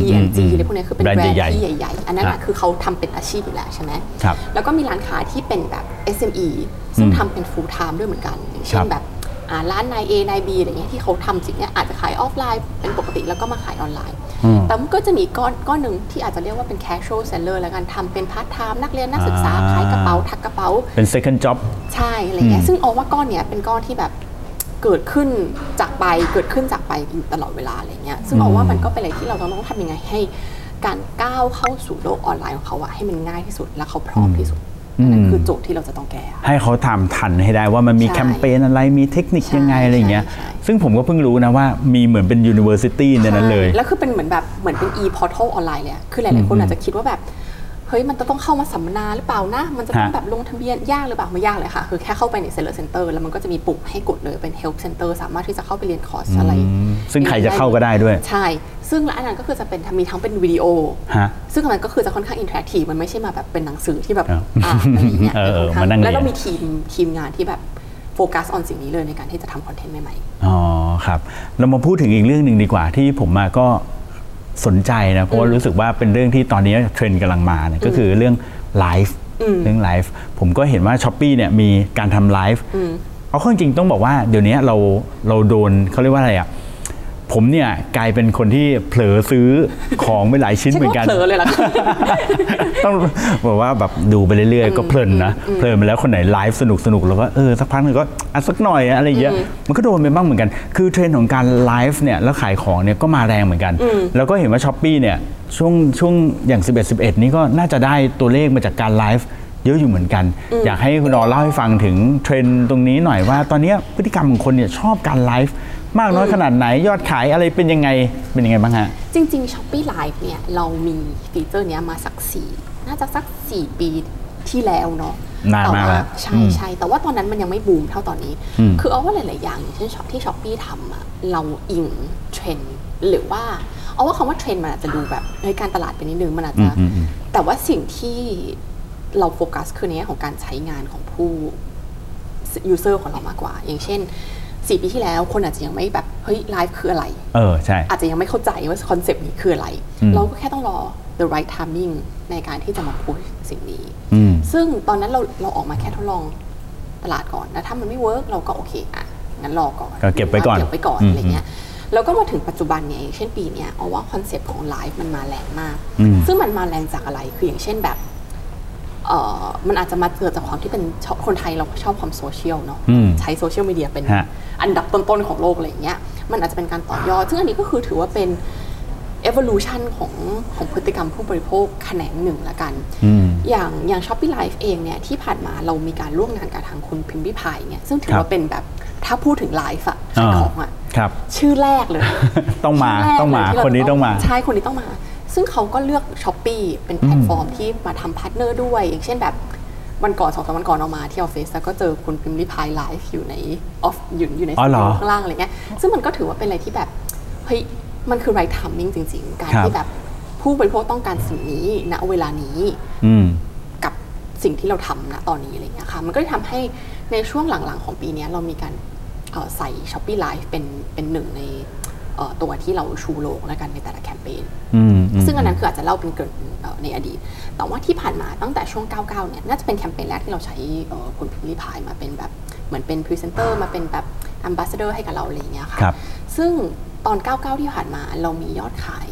พี แอนด์ จี อะไรพวกนี้คือเป็นแบรนด์ที่ใหญ่ๆอันนั้นคือเขาทำเป็นอาชีพอยู่แล้วใช่ไหมแล้วก็มีร้านค้าที่เป็นแบบ เอส เอ็ม อี ซึ่งทำเป็น full time ด้วยเหมือนกันเช่นแบบอ่าร้านนาย A นาย B อะไรเงี้ยที่เขาทำสิ่งนี้อาจจะขายออฟไลน์เป็นปกติแล้วก็มาขายออนไลน์แต่มันก็จะมีก้อนก้อนหนึ่งที่อาจจะเรียกว่าเป็น casual seller แล้วกันทำเป็น part time นักเรียนนักศึกษาขายกระเป๋าทักกระเป๋าเป็น second job ใช่อะไรเงี้ยซึ่งออกว่าก้อนเนี้ยเป็นก้อนที่แบบเกิดขึ้นจากไปเกิดขึ้นจากไปอยู่ตลอดเวลาอะไรเงี้ยซึ่งบอกว่ามันก็เป็นอะไรที่เราต้องทำยังไงให้การก้าวเข้าสู่โลกออนไลน์ของเขาอะให้มันง่ายที่สุดและเขาพร้อมที่สุดนั่นคือโจทย์ที่เราจะต้องแก้ให้เขาทำทันให้ได้ว่ามันมีแคมเปญอะไรมีเทคนิคยังไงอะไรอย่างเงี้ยซึ่งผมก็เพิ่งรู้นะว่ามีเหมือนเป็น University ในนั้นเลยแล้วคือเป็นเหมือนแบบเหมือนเป็น e-portal ออนไลน์เลยคือหลายๆคนอาจจะคิดว่าแบบเฮ้ยมันจะต้องเข้ามาสัมมนาหรือเปล่านะมันจะต้องแบบลงทะเบียนยากหรือเปล่าไม่ยากเลยค่ะคือแค่เข้าไปใน Seller Center แล้วมันก็จะมีปุ่มให้กดเลยเป็น Help Center สามารถที่จะเข้าไปเรียนคอร์สอะไรซึ่งใครจะเข้าก็ได้ด้วยใช่ซึ่งอันนั้นก็คือจะเป็นมีทั้งเป็นวิดีโอซึ่งมันก็คือจะค่อนข้างอินเทอร์แอคทีฟมันไม่ใช่มาแบบเป็นหนังสือที่แบบอ่านอะไรอย่างเงี้ยแล้วเรามีทีมทีมงานที่แบบโฟกัสออนสิ่งนี้เลยในการที่จะทำคอนเทนต์ใหม่ๆอ๋อครับเรามาพูดถึงอีกเรื่องนึงดีกว่าที่ผมมาก็สนใจนะเพราะว่ารู้สึกว่าเป็นเรื่องที่ตอนนี้เทรนด์กำลังมาเนี่ยก็คือเรื่องไลฟ์เรื่องไลฟ์ผมก็เห็นว่า Shopee เนี่ยมีการทำไลฟ์เอาข้อจริงต้องบอกว่าเดี๋ยวนี้เราเราโดนเขาเรียกว่าอะไรอ่ะผมเนี่ยกลายเป็นคนที่เผลอซื้อของไปหลายชิ้นเหมือนกันเผลอเลยล่ะต้องบอกว่าแบบดูไปเรื่อยๆก็เพลินนะเพลินไปแล้วคนไหนไลฟ์สนุกสนุกแล้วก็เออสักพักนึงก็อ่ะสักหน่อยอะไรอย่างเงี้ยมันก็โดนไปบ้างเหมือนกันคือเทรนด์ของการไลฟ์เนี่ยแล้วขายของเนี่ยก็มาแรงเหมือนกันแล้วก็เห็นว่า Shopee เนี่ยช่วงช่วงอย่างสิบเอ็ด สิบเอ็ดนี้ก็น่าจะได้ตัวเลขมาจากการไลฟ์เยอะอยู่เหมือนกันอยากให้คุณออเล่าให้ฟังถึงเทรนด์ตรงนี้หน่อยว่าตอนนี้พฤติกรรมของคนเนี่ยชอบการไลฟ์มากน้อยขนาดไหนยอดขายอะไรเป็นยังไงเป็นยังไงบ้างฮะจริงๆ Shopee Live เนี่ยเรามีฟีเจอร์เนี้ยมาสักสี่น่าจะสักสี่ปีที่แล้วเนาะแต่ว่าใช่ใช่แต่ว่าตอนนั้นมันยังไม่บูมเท่าตอนนี้คือเอาว่าหลายๆอย่างอย่างเช่นช็อปที่ Shopee ทำอะเราอิงเทรนด์หรือว่าเอาว่าคำว่าเทรนด์มันอาจจะดูแบบในการตลาดไปนิดนึงมันอาจจะแต่ว่าสิ่งที่เราโฟกัสคือในเรื่องของการใช้งานของผู้ user ของเรามากกว่าอย่างเช่นสี่ปีที่แล้วคนอาจจะยังไม่แบบเฮ้ยไลฟ์คืออะไรเออใช่อาจจะยังไม่เข้าใจว่าคอนเซปต์นี้คืออะไรเราก็แค่ต้องรอ the right timing ในการที่จะมาพูดสิ่งนี้ซึ่งตอนนั้นเราเราออกมาแค่ทดลองตลาดก่อนแล้วถ้ามันไม่เวิร์กเราก็โอเคอ่ะงั้นรอก่อนก็เก็บไว้ก่อนเก็บไว้ก่อนอะไรเงี้ย แล้วก็มาถึงปัจจุบันเนี่ยเช่นปีนี้เอาว่าคอนเซ็ปต์ของไลฟ์มันมาแรงมากซึ่งมันมาแรงจากอะไรคืออย่างเช่นแบบเอ่อมันอาจจะมาเกิดจากความที่เป็นคนไทยเราชอบความโซเชียลเนาะใช้โซเชียลมีเดียเป็นอันดับต้นๆของโลกอะไรอย่างเงี้ยมันอาจจะเป็นการต่อยอดซึ่งอันนี้ก็คือถือว่าเป็น evolution ของของพฤติกรรมผู้บริโภคแขนงหนึ่งละกันอย่างอย่าง Shopee Live เองเนี่ยที่ผ่านมาเรามีการร่วมงานกับทางคุณพิมพิพายเนี่ยซึ่งถือว่าเป็นแบบถ้าพูดถึงไลฟ์อะขายของอะชื่อแรกเลย ต้องมาต้องมาคนนี้ต้องมาใช่คนนี้ต้องมาซึ่งเขาก็เลือก Shopee เป็นแพลตฟอร์มที่มาทำพาร์ทเนอร์ด้วยอย่างเช่นแบบวันก่อน สองสาม วันก่อนเอามาที่ออฟฟิศแล้วก็เจอคุณพิมพ์ริพายไลฟ์อยู่ในออฟอยู่อยู่ในข้างล่างอะไรเงี้ยซึ่งมันก็ถือว่าเป็นอะไรที่แบบเฮ้ยมันคือไรท์ไทมิ่งจริงๆการที่แบบผู้บริโภคต้องการสิ่งนี้ณเวลานี้กับสิ่งที่เราทำณตอนนี้อะไรเงี้ยค่ะมันก็ทำให้ในช่วงหลังๆของปีนี้เรามีการใส่ Shopee Live เป็นเป็นหนึ่งในตัวที่เราชูโลกแล้วกันในแต่ละแคมเปญซึ่งอันนั้นคืออาจจะเล่าเป็นเกินในอดีตแต่ว่าที่ผ่านมาตั้งแต่ช่วงเก้าสิบเก้าเนี่ยน่าจะเป็นแคมเปญแรกที่เราใช้คุณพิมพ์ริพายมาเป็นแบบเหมือนเป็นพรีเซนเตอร์มาเป็นแบบแอมบาสเดอร์ให้กับเราอะไรอย่างเงี้ยค่ะซึ่งตอนเก้าสิบเก้าที่ผ่านมาเรามียอดขาย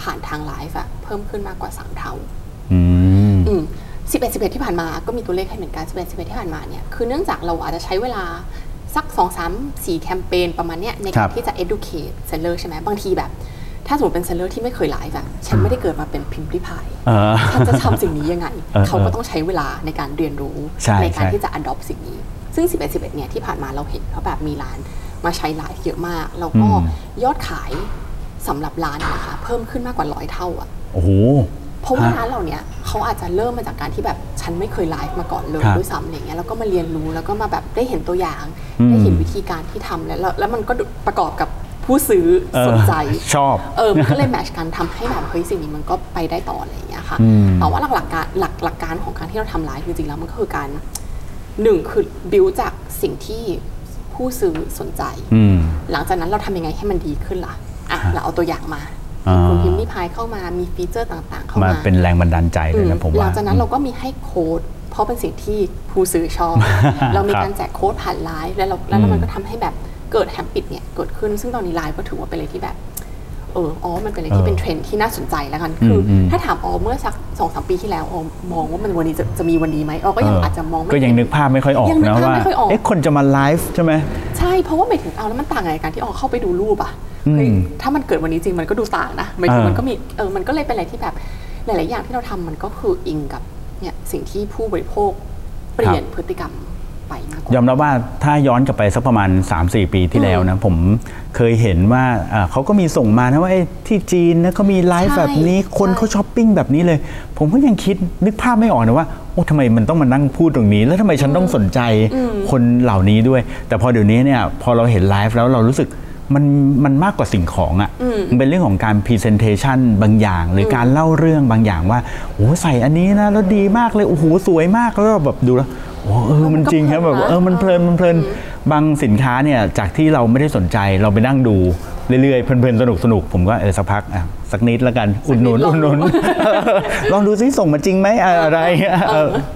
ผ่านทางไลฟ์อะเพิ่มขึ้นมากกว่าสามเท่าสิบเอ็ด สิบเอ็ดที่ผ่านมาก็มีตัวเลขให้เหมือนกันสิบเอ็ด สิบเอ็ดที่ผ่านมาเนี่ยคือเนื่องจากเราอาจจะใช้เวลาสัก สอง สาม สี่ แคมเปญประมาณเนี้ยในการที่จะ educate seller ใช่ไหมบางทีแบบถ้าสมมติเป็น seller ที่ไม่เคยไลฟ์อ่ะฉันไม่ได้เกิดมาเป็นพิมพ์ริพายฉันจะทำสิ่งนี้ยังไง เขาก็ต้องใช้เวลาในการเรียนรู้ ใ, ในการที่จะ adopt สิ่งนี้ซึ่ง สิบเอ็ด สิบเอ็ด เนี่ยที่ผ่านมาเราเห็นเขาแบบมีร้านมาใช้ไลฟ์เยอะมากแล้วก็ยอดขายสำหรับร้านนะคะเพิ่มขึ้นมากกว่าร้อยเท่าอ่ะโอ้โหเพราะว่าร้านเราเนี้ยเขาอาจจะเริ่มมาจากการที่แบบฉันไม่เคยไลฟ์มาก่อนเลยด้วยซ้ำอะไรเงี้ยแล้วก็มาเรียนรู้แล้วก็มาแบบได้เห็นตัวอย่างได้เห็นวิธีการที่ทำแล้วแล้วมันก็ประกอบกับผู้ซื้อสนใจชอบเออมันก็เลยแมทช์กันทำให้แบบเฮ้ยสิ่งนี้มันก็ไปได้ต่ออะไรเงี้ยค่ะแต่ว่าหลักการหลักหลักการของการที่เราทำไลฟ์จริงๆแล้วมันก็คือการหนึ่งคือบิวจากสิ่งที่ผู้ซื้อสนใจหลังจากนั้นเราทำยังไงให้มันดีขึ้นล่ะอ่ะเราเอาตัวอย่างมาคุณพิมพ์นิพายเข้ามามีฟีเจอร์ต่างๆเข้ามาเป็นแรงบันดาลใจเลยนะผมว่าหลังจากนั้นเราก็มีให้โค้ดเพราะเป็นสิ่งที่ผู้ซื้อชอบ เรามีการแจกโค้ดผ่านไลฟ์แล้วเราแล้วมันก็ทำให้แบบเกิดแฮปปี้เนี่ยเกิดขึ้นซึ่งตอนนี้ไลฟ์ก็ถือว่าเป็นอะไรที่แบบเอออ๋อมันเป็นอะไรที่เป็นเทรนด์ที่น่าสนใจแล้วกันคือถ้าถามออเมื่อสัก สองสาม ปีที่แล้วออมองว่ามันวันนี้จะจะมีวันนี้ไหมออก็ยังอาจจะมองก็ยังนึกภาพไม่ค่อยออกนะว่าเอ๊ะคนจะมาไลฟ์ใช่ไหมใช่เพราะว่าหมายถึงเอาแล้วมันต่างอะไรกันที่ออเข้าไปดูรูปอะถ้ามันเกิดวันนี้จริงมันก็ดูต่างนะหมายถึงมันก็มีเออมันก็เลยเป็นอะไรที่แบบหลายๆอย่างที่เราทำมันก็คืออิงกับเนี่ยสิ่งที่ผู้บริโภคเปลี่ยนพฤติกรรมไปมากกว่ายอมรับว่าถ้าย้อนกลับไปสักประมาณ สามสี่ ปีที่แล้วนะผมเคยเห็นว่าเขาก็มีส่งมานะว่าที่จีนนะเขามีไลฟ์แบบนี้คนเขาช้อปปิ้งแบบนี้เลยผมก็ยังคิดนึกภาพไม่ออกนะว่าโอ้ทำไมมันต้องมานั่งพูดตรงนี้แล้วทำไมฉันต้องสนใจคนเหล่านี้ด้วยแต่พอเดี๋ยวนี้เนี่ยพอเราเห็นไลฟ์แล้วเรารู้สึกมันมันมากกว่าสิ่งของอ่ะมันเป็นเรื่องของการ presentation บางอย่างหรือการเล่าเรื่องบางอย่างว่าโอ้ใส่อันนี้นะแล้วดีมากเลยโอ้โหสวยมากแล้วแบบดูแล้วโอ้เออมันจริงครับแบบเออมันเพลินมันเพลินบางสินค้าเนี่ยจากที่เราไม่ได้สนใจเราไปนั่งดูเรื่อยๆเพลินๆสนุกสนุกผมก็เออสักพักอ่ะสักนิดละกันอุดหนุนอุดหนุนลองดูซิส่งมาจริงไหมอะไร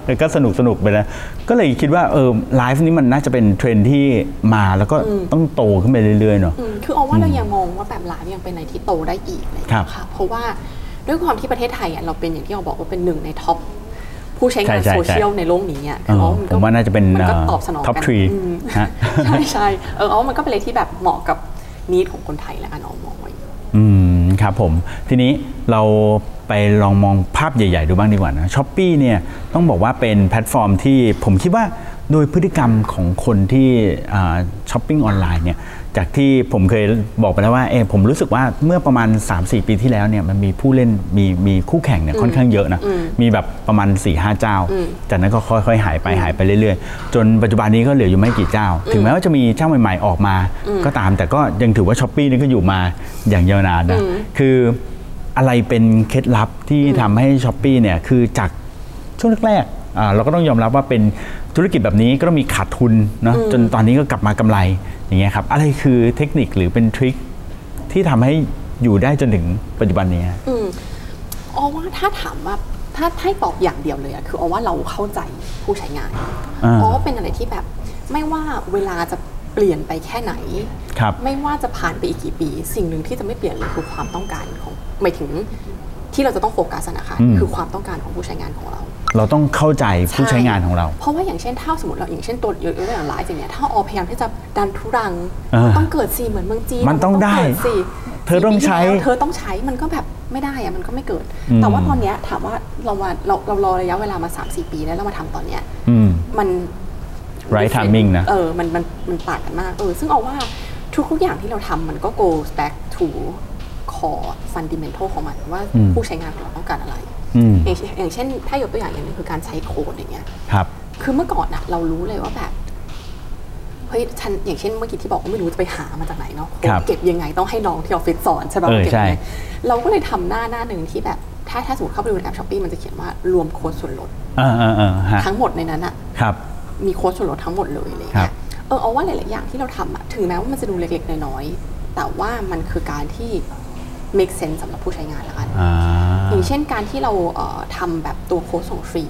แล้วก็สนุกสนุกไปนะก็เลยคิดว่าเออไลฟ์นี้มันน่าจะเป็นเทรนด์ที่มาแล้วก็ต้องโตขึ้นไปเรื่อยๆเนาะคือเอาว่าเรายังมองว่าแบบไลฟ์ยังเป็นอะไรที่โตได้อีกเลยค่ะเพราะว่าด้วยความที่ประเทศไทยอ่ะเราเป็นอย่างที่เราบอกว่าเป็นหนึ่งในท็อปผู้ใช้งานโซเชียลในโลกนี้อ่ะอ๋อผมว่าน่าจะเป็นตอบสนองกันใช่ใช่เอออ๋อมันก็เป็นอะไรที่แบบเหมาะกับนิดของคนไทยและกันอ๋อมองไว้อืมครับผมทีนี้เราไปลองมองภาพใหญ่ๆดูบ้างดีกว่านะ Shopee เนี่ยต้องบอกว่าเป็นแพลตฟอร์มที่ผมคิดว่าโดยพฤติกรรมของคนที่ช้อปปิ้งออนไลน์เนี่ยจากที่ผมเคยบอกไปแล้วว่าเออผมรู้สึกว่าเมื่อประมาณ สามสี่ ปีที่แล้วเนี่ยมันมีผู้เล่นมีมีคู่แข่งเนี่ยค่อนข้างเยอะนะมีแบบประมาณ สี่ห้า เจ้าจากนั้นก็ค่อยๆหายไปหายไปเรื่อยๆจนปัจจุบันนี้ก็เหลืออยู่ไม่กี่เจ้าถึงแม้ว่าจะมีเจ้าใหม่ๆออกมาก็ตามแต่ก็ยังถือว่า Shopee นี่ก็อยู่มาอย่างยาวนานนะคืออะไรเป็นเคล็ดลับที่ทำให้ Shopee เนี่ยคือจากช่วงแรกๆเราก็ต้องยอมรับว่าเป็นธุรกิจแบบนี้ก็ต้องมีขาดทุนเนาะจนตอนนี้ก็กลับมากำไรอย่างเงี้ยครับอะไรคือเทคนิคหรือเป็นทริคที่ทำให้อยู่ได้จนถึงปัจจุบันนี้อืออ๋อว่าถ้าถามว่าถ้าให้ตอบอย่างเดียวเลยอะคืออ๋อว่าเราเข้าใจผู้ใช้งานอ๋อเป็นอะไรที่แบบไม่ว่าเวลาจะ เปลี่ยนไปแค่ไหนไม่ว่าจะผ่านไปอีกกี่ปีสิ่งหนึ่งที่จะไม่เปลี่ยนเลยคือความต้องการของหมายถึงที่เราจะต้องโฟกัสนะคะคือความต้องการของผู้ใช้งานของเราเราต้องเข้าใจผู้ใช้งานของเราเพราะว่าอย่างเช่นถ้าสมมติเราอย่างเช่นตัวเยอะๆอย่างหลายอย่างเนี้ยถ้าออพยายามที่จะดันทุรังต้องเกิดซีเหมือนเมืองจีนมันต้องได้สิเธอต้องใช้เธอต้องใช้มันก็แบบไม่ได้อะมันก็ไม่เกิดแต่ว่าตอนเนี้ยถามว่าเรามาเราเรารอระยะเวลามา สามสี่ ปีแล้วเรามาทำตอนเนี้ยมันright timing นะเออมันมันมันต่างกันมากเออซึ่งเอาว่าทุกๆอย่างที่เราทำมันก็ go back to core fundamental ของมันว่าผู้ใช้งานของเราต้องการอะไรอย่างเช่นถ้ายกตัวอย่างอย่างนึงคือการใช้โค้ดอย่างเงี้ยครับคือเมื่อก่อนอะเรารู้เลยว่าแบบเฮ้ยฉันอย่างเช่นเมื่อกี้ที่บอกว่าไม่รู้จะไปหามาจากไหนเนาะเก็บยังไงต้องให้น้องที่ออฟฟิศสอนใช่ป่ะเก็บยังไงเราก็เลยทำหน้าหน้านึงที่แบบถ้าถ้าสมมติเข้าไปดูในแอป Shopee มันจะเขียนว่ารวมโค้ดส่วนลดทั้งหมดในนั้นอะมีโค้ดส่วนลดทั้งหมดเลยเลยค่ะเออเอาว่าหลายๆอย่างที่เราทำอะถึงแม้ว่ามันจะดูเล็กๆน้อยๆแต่ว่ามันคือการที่ make sense สำหรับผู้ใช้งานละกันอย่างเช่นการที่เราเอ่อทำแบบตัวโค้ดส่งฟรี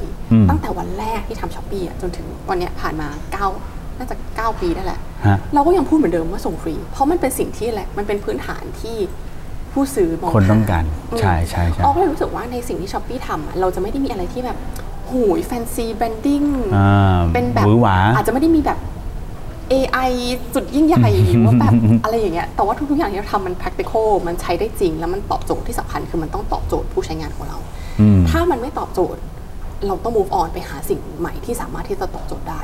ตั้งแต่วันแรกที่ทำ Shopee อะจนถึงวันเนี้ยผ่านมาเก้าน่าจะเก้าปีนั่นแหละเราก็ยังพูดเหมือนเดิมว่าส่งฟรีเพราะมันเป็นสิ่งที่แหละมันเป็นพื้นฐานที่ผู้ซื้อมองคนต้องการใช่ใช่ใช่เราก็เลยรู้สึกว่าในสิ่งที่ Shopee ทำเราจะไม่ได้มีอะไรที่แบบหูยแฟนซีแบรนดิ้งเป็นแบบอาจจะไม่ได้มีแบบ เอ ไอ สุดยิ่งใหญ่หรือว่าแบบอะไรอย่างเงี้ยแต่ว่าทุกๆอย่างที่เราทำมัน practical มันใช้ได้จริงแล้วมันตอบโจทย์ที่สำคัญคือมันต้องตอบโจทย์ผู้ใช้งานของเราถ้ามันไม่ตอบโจทย์เราต้อง move on ไปหาสิ่งใหม่ที่สามารถที่จะตอบโจทย์ได้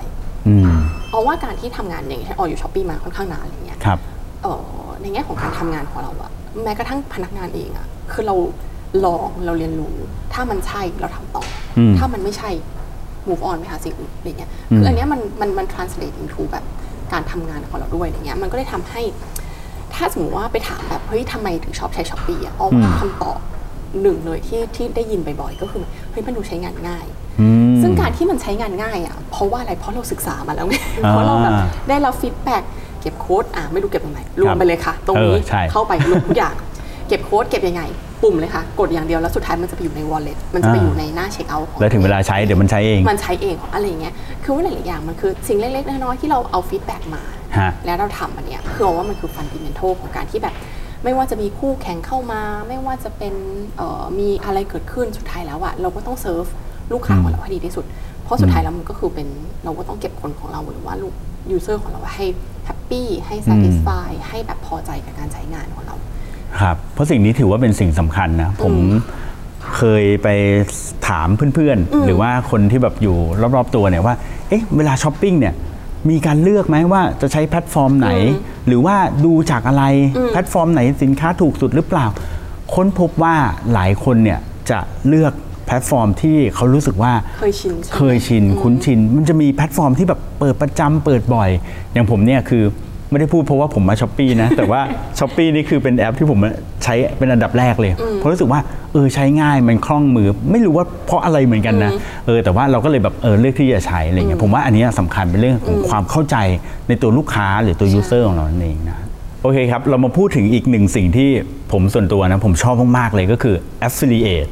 เอาว่าการที่ทำงานอย่างเงี้ยอออยู่ Shopee มาค่อนข้างนานอะไรเงี้ยในแง่ของการทำงานของเราอะแม้กระทั่งพนักงานเองอะคือเราลองเราเรียนรู้ถ้ามันใช่เราทำต่อถ้ามันไม่ใช่ move on ไปหาสิ่งอื่นอะไรเงี้ยคืออันเนี้ยมันมันมัน translate into แบบการทำงานของเราด้วยอย่างเงี้ยมันก็ได้ทำให้ถ้าสมมติว่าไปถามแบบเฮ้ยทำไมถึงชอบใช้ Shopee อ่ะออมคำตอบหนึ่งเลยที่ที่ได้ยินบ่อยๆก็คือเฮ้ยมันดูใช้งานง่ายซึ่งการที่มันใช้งานง่ายอ่ะเพราะว่าอะไรเพราะเราศึกษามาแล้วไงเพราะเราแบบได้เรา feedback เก็บโค้ดอ่ะไม่รู้เก็บตรงไหนรวมไปเลยค่ะตรงนี้เข้าไปรวมทุกอย่างเก็บโค้ดเก็บยังไงปุ่มเลยค่ะกดอย่างเดียวแล้วสุดท้ายมันจะไปอยู่ใน wallet มันจะไปอยู่ในหน้าเช็คเอาท์ของแล้วถึงเวลาใช้เดี๋ยวมันใช้เองมันใช้เองอะไรอย่างเงี้ยคือว่าหลายๆอย่างมันคือสิ่งเล็กๆน้อยๆที่เราเอาฟีดแบ็กมาแล้วเราทำอันเนี้ยคือว่ามันคือ fundamental ของการที่แบบไม่ว่าจะมีคู่แข่งเข้ามาไม่ว่าจะเป็นเอ่อมีอะไรเกิดขึ้นสุดท้ายแล้วอะเราก็ต้องเซิร์ฟลูกค้าของเราให้ดีที่สุดเพราะสุดท้ายแล้วมันก็คือเป็นเราก็ต้องเก็บคนของเราหรือว่าลูก user ของเราให้ happy ให้ satisfy ให้แบบพอใจกับการใช้งานของเราครับเพราะสิ่งนี้ถือว่าเป็นสิ่งสำคัญนะผมเคยไปถามเพื่อนๆหรือว่าคนที่แบบอยู่รอบๆตัวเนี่ยว่าเอ๊ะเวลาช้อปปิ้งเนี่ยมีการเลือกไหมว่าจะใช้แพลตฟอร์มไหนหรือว่าดูจากอะไรแพลตฟอร์มไหนสินค้าถูกสุดหรือเปล่าค้นพบว่าหลายคนเนี่ยจะเลือกแพลตฟอร์มที่เขารู้สึกว่าเคยชินเคยชินคุ้นชินมันจะมีแพลตฟอร์มที่แบบเปิดประจำเปิดบ่อยอย่างผมเนี่ยคือไม่ได้พูดเพราะว่าผมมา Shopee นะแต่ว่า Shopee นี่คือเป็นแอปที่ผมใช้เป็นอันดับแรกเลยเพราะรู้สึกว่าเออใช้ง่ายมันคล่องมือไม่รู้ว่าเพราะอะไรเหมือนกันนะเออแต่ว่าเราก็เลยแบบเออเลือกที่จะใช้อะไรเงี้ยผมว่าอันนี้สำคัญเป็นเรื่องของความเข้าใจในตัวลูกค้าหรือตัว user ของเราเองนะโอเคครับเรามาพูดถึงอีกหนึ่งสิ่งที่ผมส่วนตัวนะผมชอบมากๆเลยก็คือ affiliate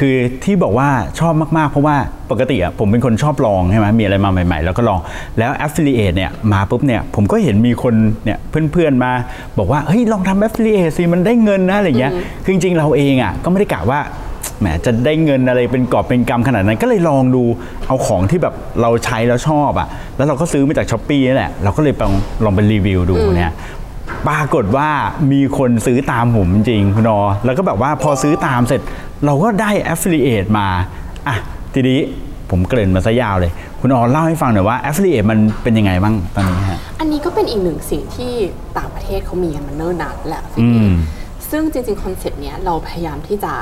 คือที่บอกว่าชอบมากๆเพราะว่าปกติอ่ะผมเป็นคนชอบลองใช่ไหมมีอะไรมาใหม่ๆแล้วก็ลองแล้ว affiliate เนี่ยมาปุ๊บเนี่ยผมก็เห็นมีคนเนี่ยเพื่อนๆมาบอกว่าเฮ้ยลองทำ affiliate สิมันได้เงินนะอะไรเงี้ยคือจริงๆเราเองอ่ะก็ไม่ได้กะว่าแหมจะได้เงินอะไรเป็นกอบเป็นกำขนาดนั้นก็เลยลองดูเอาของที่แบบเราใช้แล้วชอบอ่ะแล้วเราก็ซื้อมาจาก Shopee นี่แหละเราก็เลยลองไปรีวิวดูเนี่ยปรากฏว่ามีคนซื้อตามผมจริงคุณนอแล้วก็แบบว่าพอซื้อตามเสร็จเราก็ได้ affiliate มาอ่ะทีนี้ผมเกริ่นมาซะยาวเลยคุณนอเล่าให้ฟังหน่อยว่า affiliate มันเป็นยังไงบ้างตอนนี้ฮะอันนี้ก็เป็นอีกหนึ่งสิ่งที่ต่างประเทศเขามีกันมาเนิ่นนานแล้วซึ่งจริงๆคอนเซ็ปต์เนี้ยเราพยายามที่จะ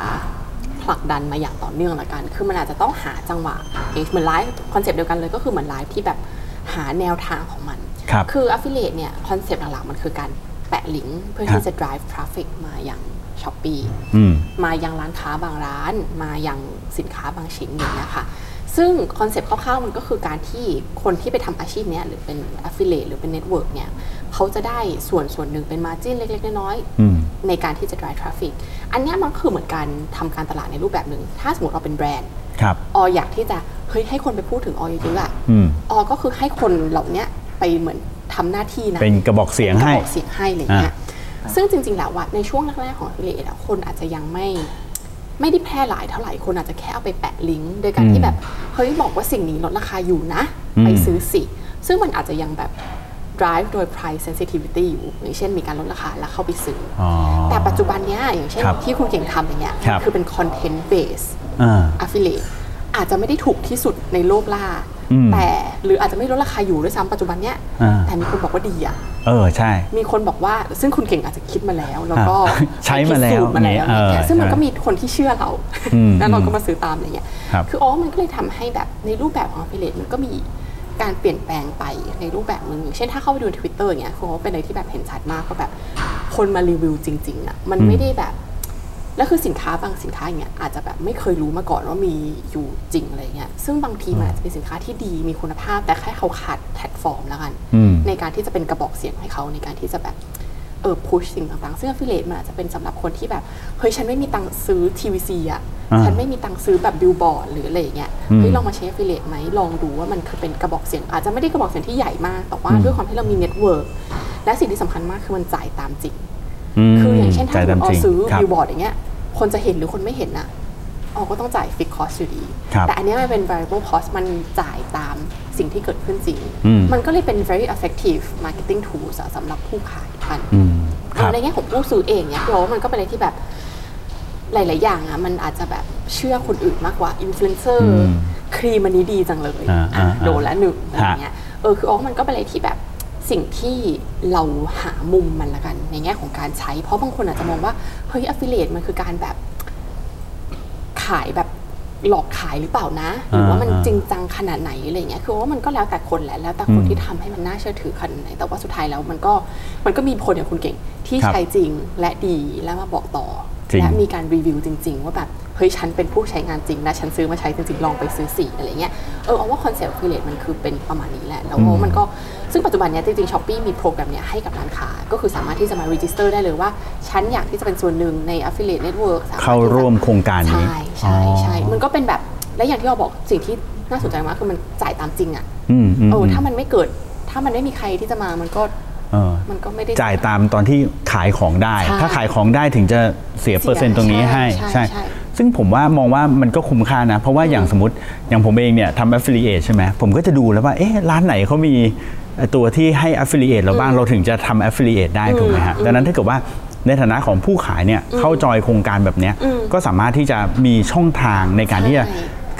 ผลักดันมาอย่างต่อเนื่องละกันคือมันอาจจะต้องหาจังหวะเหมือนไลฟ์คอนเซ็ปต์เดียวกันเลยก็คือเหมือนไลฟ์ที่แบบหาแนวทางของมันคือ affiliate เนี่ยคอนเซ็ปต์หลักๆมันคือการแปะลิงก์เพื่อที่จะ drive traffic มาอย่าง Shopee มาอย่างร้านค้าบางร้านมาอย่างสินค้าบางชิ้นอย่างเงี้ยค่ะซึ่งคอนเซ็ปต์คร่าวๆมันก็คือการที่คนที่ไปทำอาชีพเนี้ยหรือเป็น affiliate หรือเป็น network เนี่ยเขาจะได้ส่วนส่วนหนึ่งเป็น margin เล็กๆน้อยๆในการที่จะ drive traffic อันเนี้ยมันคือเหมือนการทำการตลาดในรูปแบบหนึ่งถ้าสมมติเราเป็นแบรนด์อออยากที่จะเฮ้ยให้คนไปพูดถึงออเยอะๆอ่ะออก็คือให้คนเหล่านี้ไปเหมือน ทำหน้าที่นะเป็นกระบอกเสียงให้กระบอกเสียงให้อะไรเงี้ยซึ่งจริงๆแล้วว่าในช่วงแรกๆของเลดคนอาจจะยังไม่ไม่ได้แพร่หลายเท่าไหร่คนอาจจะแค่เอาไปแปะลิงก์โดยการที่แบบเฮ้ยบอกว่าสิ่งนี้ลดราคาอยู่นะไปซื้อสิซึ่งมันอาจจะยังแบบ drive โดย price sensitivity อยู่อย่างเช่นมีการลดราคาแล้วเข้าไปซื้อแต่ปัจจุบันเนี้ยอย่างเช่นที่คุณเก่งทำอย่างเงี้ยคือเป็น content based affiliate อาจจะไม่ได้ถูกที่สุดในโลกล่าแต่หรืออาจจะไม่ลดราคาอยู่ด้วยซ้ำปัจจุบันเนี้ยแต่มีคนบอกว่าดีอ่ะเออใช่มีคนบอกว่าซึ่งคุณเก่งอาจจะคิดมาแล้วแล้วก็ใช้มาแล้วมาแล้วซึ่งมันก็มีคนที่เชื่อเราแล้วเราก็มาซื้อตามอะไรเงี้ยคืออ๋อมันก็เลยทำให้แบบในรูปแบบของ affiliate มันก็มีการเปลี่ยนแปลงไปในรูปแบบนึงอย่างเช่นถ้าเข้าไปดูใน Twitter เนี่ยคือว่าเป็นอะไรที่แบบเห็นชัดมากก็แบบคนมารีวิวจริงๆอ่ะมันไม่ได้แบบแล้วคือสินค้าบางสินค้าอย่างเงี้ยอาจจะแบบไม่เคยรู้มาก่อนว่ามีอยู่จริงอะไรเงี้ยซึ่งบางทีมันอาจจะเป็นสินค้าที่ดีมีคุณภาพแต่แค่เขาขาดแพลตฟอร์มแล้วกันในการที่จะเป็นกระบอกเสียงให้เขาในการที่จะแบบเออพุชสิ่งต่างๆซึ่ง affiliate มันอาจจะเป็นสำหรับคนที่แบบเฮ้ยฉันไม่มีตังค์ซื้อ ที วี ซี อ่ะฉันไม่มีตังค์ซื้อแบบบิลบอร์ดหรืออะไรอย่างเงี้ยเฮ้ยลองมาใช้ affiliate ไหมลองดูว่ามันคือเป็นกระบอกเสียงอาจจะไม่ได้กระบอกเสียงที่ใหญ่มากแต่ว่าด้วยความที่เรามีเน็ตเวิร์กและสิ่งที่สำคัญมากคือมันจ่ายตามจริงคืออย่างเช่นถ้าเราซื้อบิลบอร์ดอย่างเงี้ยคนจะเห็นหรือคนไม่เห็นน่ะอ๋อก็ต้องจ่ายฟิกคอสอยู่ดีแต่อันนี้มันเป็น variable cost มันจ่ายตามสิ่งที่เกิดขึ้นจริงมันก็เลยเป็น very effective marketing tools สำหรับผู้ขายพันในแง่ของผู้ซื้อเองเนี่ยเราว่ามันก็เป็นอะไรที่แบบหลายๆอย่างอ่ะมันอาจจะแบบเชื่อคนอื่นมากกว่า influencer ครีมอันนี้ดีจังเลยโดนละหนึ่งอะไรเงี้ยเออคืออ๋อมันก็เป็นอะไรที่แบบสิ่งที่เราหามุมมันละกันในแง่ของการใช้เพราะบางคนอาจจะมองว่าเฮ้ย affiliate มันคือการแบบขายแบบหลอกขายหรือเปล่านะหรือว่ามันจริงจังขนาดไหนอะไรเงี้ยคือว่ามันก็แล้วแต่คนแหละแล้วแต่คนที่ทำให้มันน่าเชื่อถือขนาดไหนแต่ว่าสุดท้ายแล้วมันก็มันก็มีคนอย่างคุณเก่งที่ใช้จริงและดีแล้วมาบอกต่อและมีการรีวิวจริงๆว่าแบบเฮ้ยฉันเป็นผู้ใช้งานจริงนะฉันซื้อมาใช้จริงๆลองไปซื้อสิอะไรเงี้ยเออเอาว่าคอนเซ็ปต์ affiliate มันคือเป็นประมาณนี้แหละแล้วมันก็ซึ่งปัจจุบันเนี้ยจริงๆ Shopee มีโปรแกรมเนี้ยให้กับร้านค้าก็คือสามารถที่จะมา register ได้เลยว่าฉันอยากที่จะเป็นส่วนหนึ่งใน affiliate network เข้าร่วมโครงการนี้ใช่ใช่มันก็เป็นแบบและอย่างที่เราบอกสิ่งที่น่าสนใจมากคือมันจ่ายตามจริงอ่ะเออถ้ามันไม่เกิดถ้ามันไม่มีใครที่จะมามันก็มันก็ไม่ได้จ่ายตามตอนที่ขายของได้ถ้าขายของได้ถึงจะเสียเปอร์เซ็นต์ตรงนี้ให้ใช่ซึ่งผมว่ามองว่ามันก็คุ้มค่านะเพราะว่าอย่างสมมติอย่างผมเองเนี่ยทำ affiliate ใช่ไหมผมก็จะดูแล้วว่าเอ๊ะร้านไหนเขามีตัวที่ให้ affiliate เราบ้างเราถึงจะทำ affiliate ได้ถูกไหมฮะดังนั้นถ้าเกิดว่าในฐานะของผู้ขายเนี่ยเข้าจอยโครงการแบบนี้ก็สามารถที่จะมีช่องทางในการที่จะ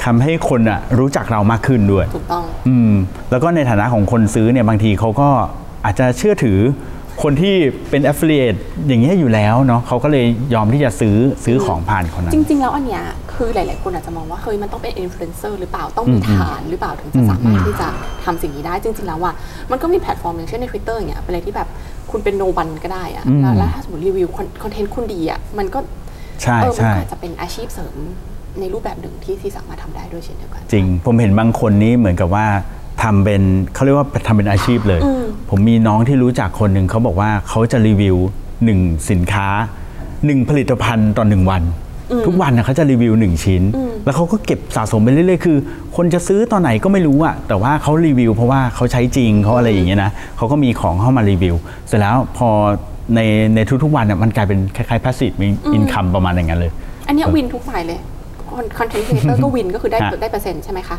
ทำให้คนอ่ะรู้จักเรามากขึ้นด้วยถูกต้องอืมแล้วก็ในฐานะของคนซื้อเนี่ยบางทีเขาก็อาจจะเชื่อถือคนที่เป็น affiliate อย่างเงี้ยอยู่แล้วเนาะเขาก็เลยยอมที่จะซื้อซื้อของผ่านคนนั้นจริงๆแล้วอันเนี้ยคือหลายๆคนอาจจะมองว่าเฮ้ยมันต้องเป็น influencer หรือเปล่าต้องมีฐานหรือเปล่าถึงจะสามารถที่จะทำสิ่งนี้ได้จริงๆแล้วอ่ะมันก็มีแพลตฟอร์มอย่างเช่นใน Twitter อย่างเงี้ยเป็นอะไรที่แบบคุณเป็น no one ก็ได้อ่ะแล้วถ้าสมมติรีวิวคอนเทนต์คุณดีอ่ะมันก็เออมันก็จะเป็นอาชีพเสริมในรูปแบบหนึ่งที่ที่สามารถทำได้ด้วยเช่นเดียวกันจริงผมเห็นบางคนนี่เหมือนกับว่าทำเป็นเขาเรียกว่าทำเป็นอาชีพเลยผมมีน้องที่รู้จักคนหนึ่งเขาบอกว่าเขาจะรีวิวหนึ่งสินค้าหนึ่งผลิตภัณฑ์ต่อหนึ่งวันทุกวันนะเขาจะรีวิวหนึ่งชิ้นแล้วเขาก็เก็บสะสมไปเรื่อยๆคือคนจะซื้อตอนไหนก็ไม่รู้อะแต่ว่าเขารีวิวเพราะว่าเขาใช้จริงเขาอะไรอย่างเงี้ยนะเขาก็มีของเข้ามารีวิวเสร็จแล้วพอในในทุกๆวันเนี่ยมันกลายเป็นคล้ายๆ passive income ประมาณอย่างนั้นเลยอันนี้วินทุกฝ่ายเลยคอนเทนต์ครีเอเตอร์ก็วินก็คือได้ได้เปอร์เซ็นต์ใช่ไหมคะ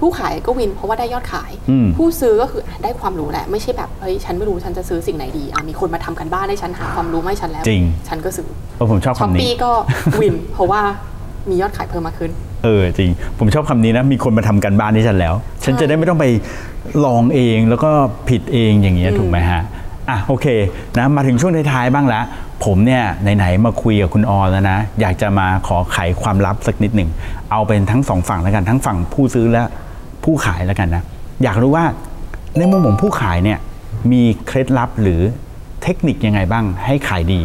ผู้ขายก็วินเพราะว่าได้ยอดขายผู้ซื้อก็คือได้ความรู้แหละไม่ใช่แบบเฮ้ยฉันไม่รู้ฉันจะซื้อสิ่งไหนดีมีคนมาทำกันบ้านให้ฉันหาความรู้ให้ฉันแล้วฉันก็ซื้อผมชอบคำนี้ Shopee ก็วินเพราะว่ามียอดขายเพิ่มมากขึ้นเออจริงผมชอบคำนี้นะมีคนมาทำกันบ้านให้ฉันแล้วฉันจะได้ไม่ต้องไปลองเองแล้วก็ผิดเองอย่างเงี้ยถูกไหมฮะอ่ะโอเคนะมาถึงช่วงท้ายๆบ้างละผมเนี่ยไหนๆมาคุยกับคุณออแล้วนะอยากจะมาขอไขความลับสักนิดหนึ่งเอาเป็นทั้งสองฝั่งแล้วกันทั้งฝั่งผู้ซื้อและผู้ขายแล้วกันนะอยากรู้ว่าในมุมของผู้ขายเนี่ยมีเคล็ดลับหรือเทคนิคยังไงบ้างให้ขายดี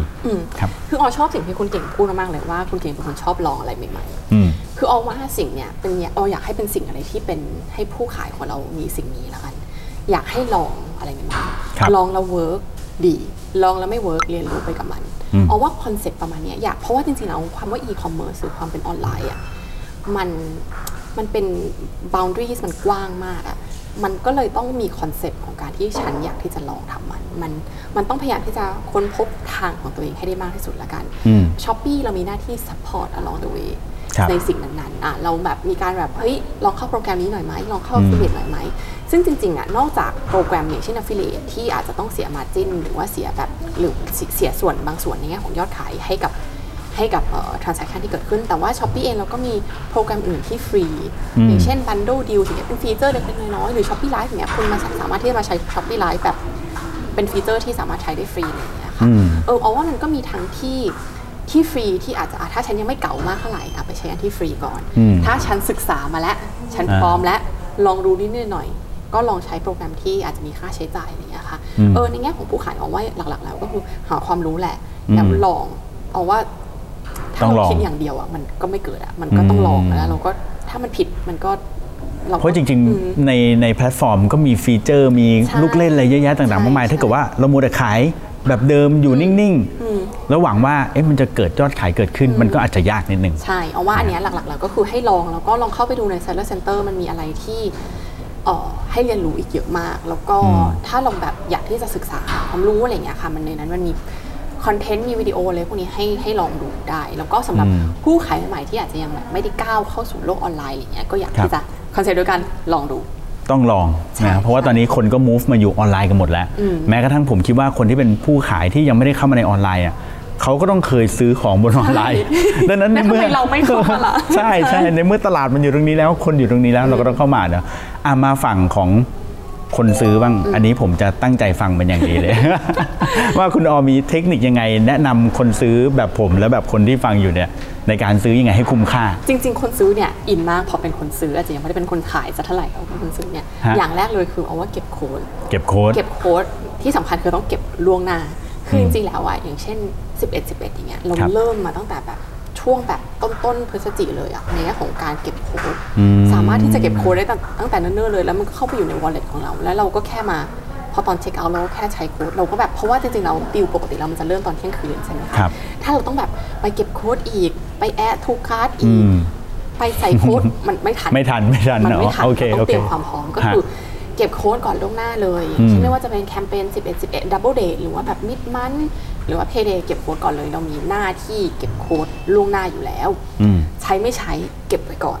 ครับคือออชอบสิ่งที่คุณเก่งพูดมากเลยว่าคุณเก่งเป็นคนชอบลองอะไรใหม่ๆคือออว่าสิ่งเนี่ยเป็นอออยากให้เป็นสิ่งอะไรที่เป็นให้ผู้ขายของเรามีสิ่งนี้แล้วกันอยากให้ลองอะไรใหม่ๆลองแล้วเวิร์กดีลองแล้วไม่เวิร์กเรียนรู้ไปกับมันเอาว่าคอนเซ็ปต์ประมาณนี้อยากเพราะว่าจริงๆแล้วความว่าอีคอมเมิร์ซหรือความเป็นออนไลน์อ่ะมันมันเป็น boundaries มันกว้างมากอ่ะ มันก็เลยต้องมีคอนเซปต์ของการที่ฉันอยากที่จะลองทำมันมันมันต้องพยายามที่จะค้นพบทางของตัวเองให้ได้มากที่สุดละกัน Shopee เรามีหน้าที่ support along the way ในสิ่งนั้นๆอ่ะเราแบบมีการแบบเฮ้ยลองเข้าโปรแกรมนี้หน่อยไหมลองเข้า affiliate หน่อยไหมซึ่งจริงๆอ่ะนอกจากโปรแกรมอย่างเช่น affiliate ที่อาจจะต้องเสีย margin หรือว่าเสียแบบหรือเสียส่วนบางส่วนในแง่ของยอดขายให้กับให้กับ transaction ที่เกิดขึ้นแต่ว่า Shopee เองเราก็มีโปรแกรมอื่นที่ฟรีอย่างเช่น Bundle Deal อย่างเงี้ยเป็นฟีเจอร์เล็กๆน้อยๆหรือ Shopee Live อย่างเงี้ยคุณมาสามารถที่จะมาใช้ Shopee Live แบบเป็นฟีเจอร์ที่สามารถใช้ได้ฟรีอย่างเงี้ยค่ะเออเอาว่ามันก็มีทั้งที่ที่ฟรีที่อาจจะถ้าฉันยังไม่เก่ามากเท่าไหร่อ่ะไปใช้อันที่ฟรีก่อนถ้าฉันศึกษามาแล้วฉันพร้อมแล้วลองดูนิดๆหน่อยๆก็ลองใช้โปรแกรมที่อาจจะมีค่าใช้จ่ายอย่างเงี้ยค่ะเออในแง่ของผู้ขายเอาว่าหลักๆแล้วก็คือหาความรู้แหละอย่าลองเอาว่าถ้าเราคิดอย่างเดียวอ่ะมันก็ไม่เกิดอ่ะมันก็ต้องลองแล้วเราก็ถ้ามันผิดมันก็เพราะจริงๆในในแพลตฟอร์มก็มีฟีเจอร์มีลูกเล่นอะไรเยอะแยะต่างๆมากมายถ้าเกิดว่าเราโมเดลขายแบบเดิมอยู่นิ่งๆแล้วหวังว่าเอ๊ะมันจะเกิดยอดขายเกิดขึ้นมันก็อาจจะยากนิดนึงใช่เอาว่าอันนี้หลักๆเราก็คือให้ลองแล้วก็ลองเข้าไปดูใน Seller Center มันมีอะไรที่เอ่อให้เรียนรู้อีกเยอะมากแล้วก็ถ้าลองแบบอยากที่จะศึกษาความรู้อะไรอย่างเงี้ยค่ะมันในนั้นมันมีคอนเทนต์มีวิดีโอเลยพวกนี้ให้ให้ลองดูได้แล้วก็สำหรับผู้ขายใหม่ที่อาจจะยังแบบไม่ได้ก้าวเข้าสู่โลกออนไลน์อะไรเงี้ยก็อยากที่จะคอนเซ็ปต์ด้วยกันลองดูต้องลองนะเพราะว่าตอนนี้คนก็ move มาอยู่ออนไลน์กันหมดแล้วแม้กระทั่งผมคิดว่าคนที่เป็นผู้ขายที่ยังไม่ได้เข้ามาในออนไลน์อ่ะเขาก็ต้องเคยซื้อของบนออนไลน์ดังนั้นในเมื่อเราไม่เข้ามาละใช่ใช่ในเมื่อตลาดมันอยู่ตรงนี้แล้วคนอยู่ตรงนี้แล้วเราก็ต้องเข้ามาเนอะอ่ะมาฝั่งของคนซื้อบ้าง อ, อันนี้ผมจะตั้งใจฟังเป็นอย่างดีเลย ว่าคุณออมีเทคนิคยังไงแนะนำคนซื้อแบบผมและแบบคนที่ฟังอยู่เนี่ยในการซื้อยังไงให้คุ้มค่าจริงๆคนซื้อเนี่ยอินมากพอเป็นคนซื้ออาจจะยังไม่ได้เป็นคนขายซะเท่าไหร่เอาคนซื้อเนี่ยอย่างแรกเลยคือเอาว่าเก็บโค้ดเก็บโค้ดเก็บโค้ดที่สำคัญคือต้องเก็บล่วงหน้าคือจริงๆแล้วอะอย่างเช่นสิบเอ็ด สิบเอ็ดอย่างเงี้ยเราเริ่มมาตั้งแต่แบบช่วงแบบต้นๆพฤศจิกายนเลยอ่ะในเรื่องของการเก็บโค้ดสามารถที่จะเก็บโค้ดได้ตั้งแต่เนิ่นๆเลยแล้วมันก็เข้าไปอยู่ใน wallet ของเราแล้วเราก็แค่มาพอตอนเช็คเอาท์เราแค่ใช้โค้ดเราก็แบบเพราะว่าจริงๆเราดิวปกติเรามันจะเริ่มตอนเที่ยงคืนใช่ไหมคะถ้าเราต้องแบบไปเก็บโค้ดอีกไปแอดทูคาร์ดอีกไปใส่โค้ดมันไม่ทันไม่ทันไม่ทันเนาะโอเคโอเคต้องเตรียมความพร้อมก็คือเก็บโค้ดก่อนล่วงหน้าเลยอย่างเช่นไม่ว่าจะเป็นแคมเปญสิบเอ็ด สิบเอ็ด Double Day หรือว่าแบบ Mid Month หรือว่า Payday เก็บโค้ดก่อนเลยเรามีหน้าที่เก็บโค้ดล่วงหน้าอยู่แล้วใช้ไม่ใช้เก็บไว้ก่อน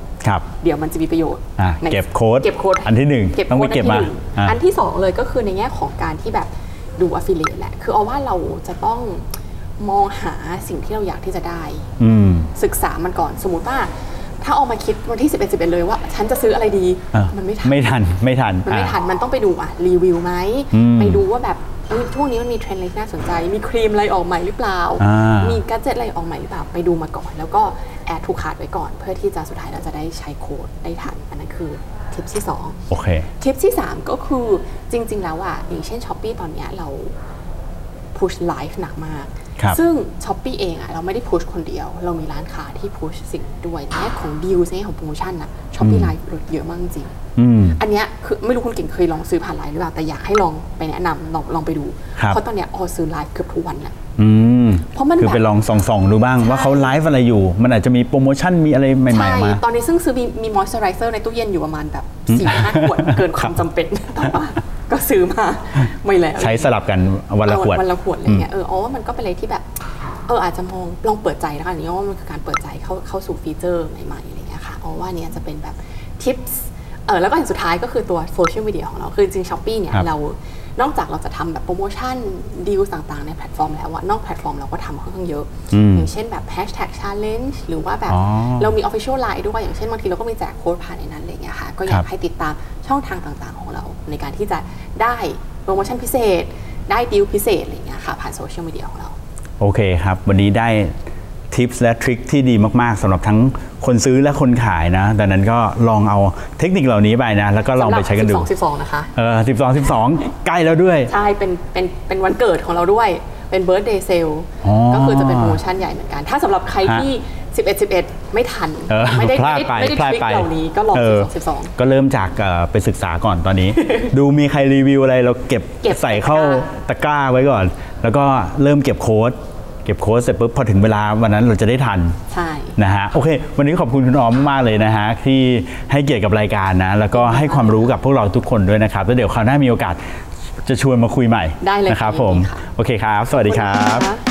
เดี๋ยวมันจะมีประโยชน์เก็บโค้ดเก็บโค้ดอันที่หนึ่งต้องไปเก็บมาอันที่สองเลยก็คือในแง่ของการที่แบบดู Affiliate แหละคือเอาว่าเราจะต้องมองหาสิ่งที่เราอยากที่จะได้ศึกษามันก่อนสมมุติว่าถ้าออกมาคิดวันที่สิบเอ็ด สิบเอ็ดเลยว่าฉันจะซื้ออะไรดีมันไม่ทันไม่ทันไม่ทันมันไม่ทันมันต้องไปดูอ่ะรีวิวไหมไปดูว่าแบบช่วงนี้มันมีเทรนด์อะไรน่าสนใจมีครีมอะไรออกใหม่หรือเปล่ามีแกดเจ็ตอะไรออกใหม่หรือเปล่าไปดูมาก่อนแล้วก็แอดทูคาร์ดไว้ก่อนเพื่อที่จะสุดท้ายเราจะได้ใช้โค้ดได้ทันอันนั้นคือคลิปที่สองโอเคคลิปที่สามก็คือจริงๆแล้วอ่ะอย่างเช่น Shopee ตอนเนี้ยเราพุชไลฟ์หนักมากซึ่ง Shopee เองอ่ะเราไม่ได้พุชคนเดียวเรามีร้านค้าที่พุชสิ่งด้วยแง่ของดีลแง่ของโปรโมชั่นน่ะ Shopee Live ลดเยอะมากจริงอันเนี้ยคือไม่รู้คุณเก่งเคยลองซื้อผ่านไลฟ์หรือเปล่าแต่อยากให้ลองไปแนะนำลองลองไปดูเพราะตอนเนี้ยออซื้อไลฟ์เกือบทุกวันน่ะเพราะมันคือไปลองส่องๆดูบ้างว่าเขาไลฟ์อะไรอยู่มันอาจจะมีโปรโมชั่นมีอะไรใหม่ๆมาใช่ตอนนี้ซึ่งซื้อมีมอยเจอไรเซอร์ในตู้เย็นอยู่ประมาณแบบ สี่ถึงห้า ขวดเกินความจำเป็นก็ซื้อมาไม่แล้วใช้สลับกันวันละขวดวันละขวดอะไรเงี้ยเอออ๋อมันก็เป็นอะไรที่แบบเอออาจจะมองลองเปิดใจแล้วกันนี่ว่ามันคือการเปิดใจเข้าเข้าสู่ฟีเจอร์ใหม่ๆอะไรเงี้ยค่ะอ๋อว่าเนี่ยจะเป็นแบบทิปส์เออแล้วก็อย่างสุดท้ายก็คือตัวโซเชียลมีเดียของเราคือจริง Shopee เนี่ยเรานอกจากเราจะทำแบบโปรโมชั่นดีลต่างๆในแพลตฟอร์มแล้วอะนอกแพลตฟอร์มเราก็ทำค่อนข้างเยอะอย่างเช่นแบบ hashtag challenge หรือว่าแบบเรามี official line ด้วยอย่างเช่นบางทีเราก็มีแจกโค้ดผ่านในนั้นอะไรเงี้ยค่ะก็อยากให้ติดตามช่องทางต่างๆของเราในการที่จะได้โปรโมชั่นพิเศษได้ดีลพิเศษอะไรเงี้ยค่ะผ่านโซเชียลมีเดียของเราโอเคครับวันนี้ได้ทิปส์และทริคที่ดีมากๆสำหรับทั้งคนซื้อและคนขายนะดังนั้นก็ลองเอาเทคนิคเหล่านี้ไปนะแล้วก็ลองไปใช้กันดูสิบสอง สิบสองนะคะเออสิบสอง สิบสองใกล้แล้วด้วยใช่เป็นเป็นเป็นวันเกิดของเราด้วยเป็น birthday sale ก็คือจะเป็นโปรโมชั่นใหญ่เหมือนกันถ้าสำหรับใครที่สิบเอ็ด สิบเอ็ดไม่ทันไม่ได้ไม่ได้ทริคเหล่านี้ก็ลองสิบสอง สิบสองก็เริ่มจากไปศึกษาก่อนตอนนี้ดูมีใครรีวิวอะไรเราเก็บใส่เข้าตะกร้าไว้ก่อนแล้วก็เริ่มเก็บโค้ด เก็บโค้ดเสร็จปุ๊บพอถึงเวลาวันนั้นเราจะได้ทันใช่นะฮะโอเควันนี้ขอบคุณคุณออมมากเลยนะฮะที่ให้เกียรติกับรายการนะแล้วก็ให้ความรู้กับพวกเราทุกคนด้วยนะครับแล้วเดี๋ยวคราวหน้ามีโอกาสจะชวนมาคุยใหม่ได้เลยนะครับผมโอเคครับสวัสดีครับ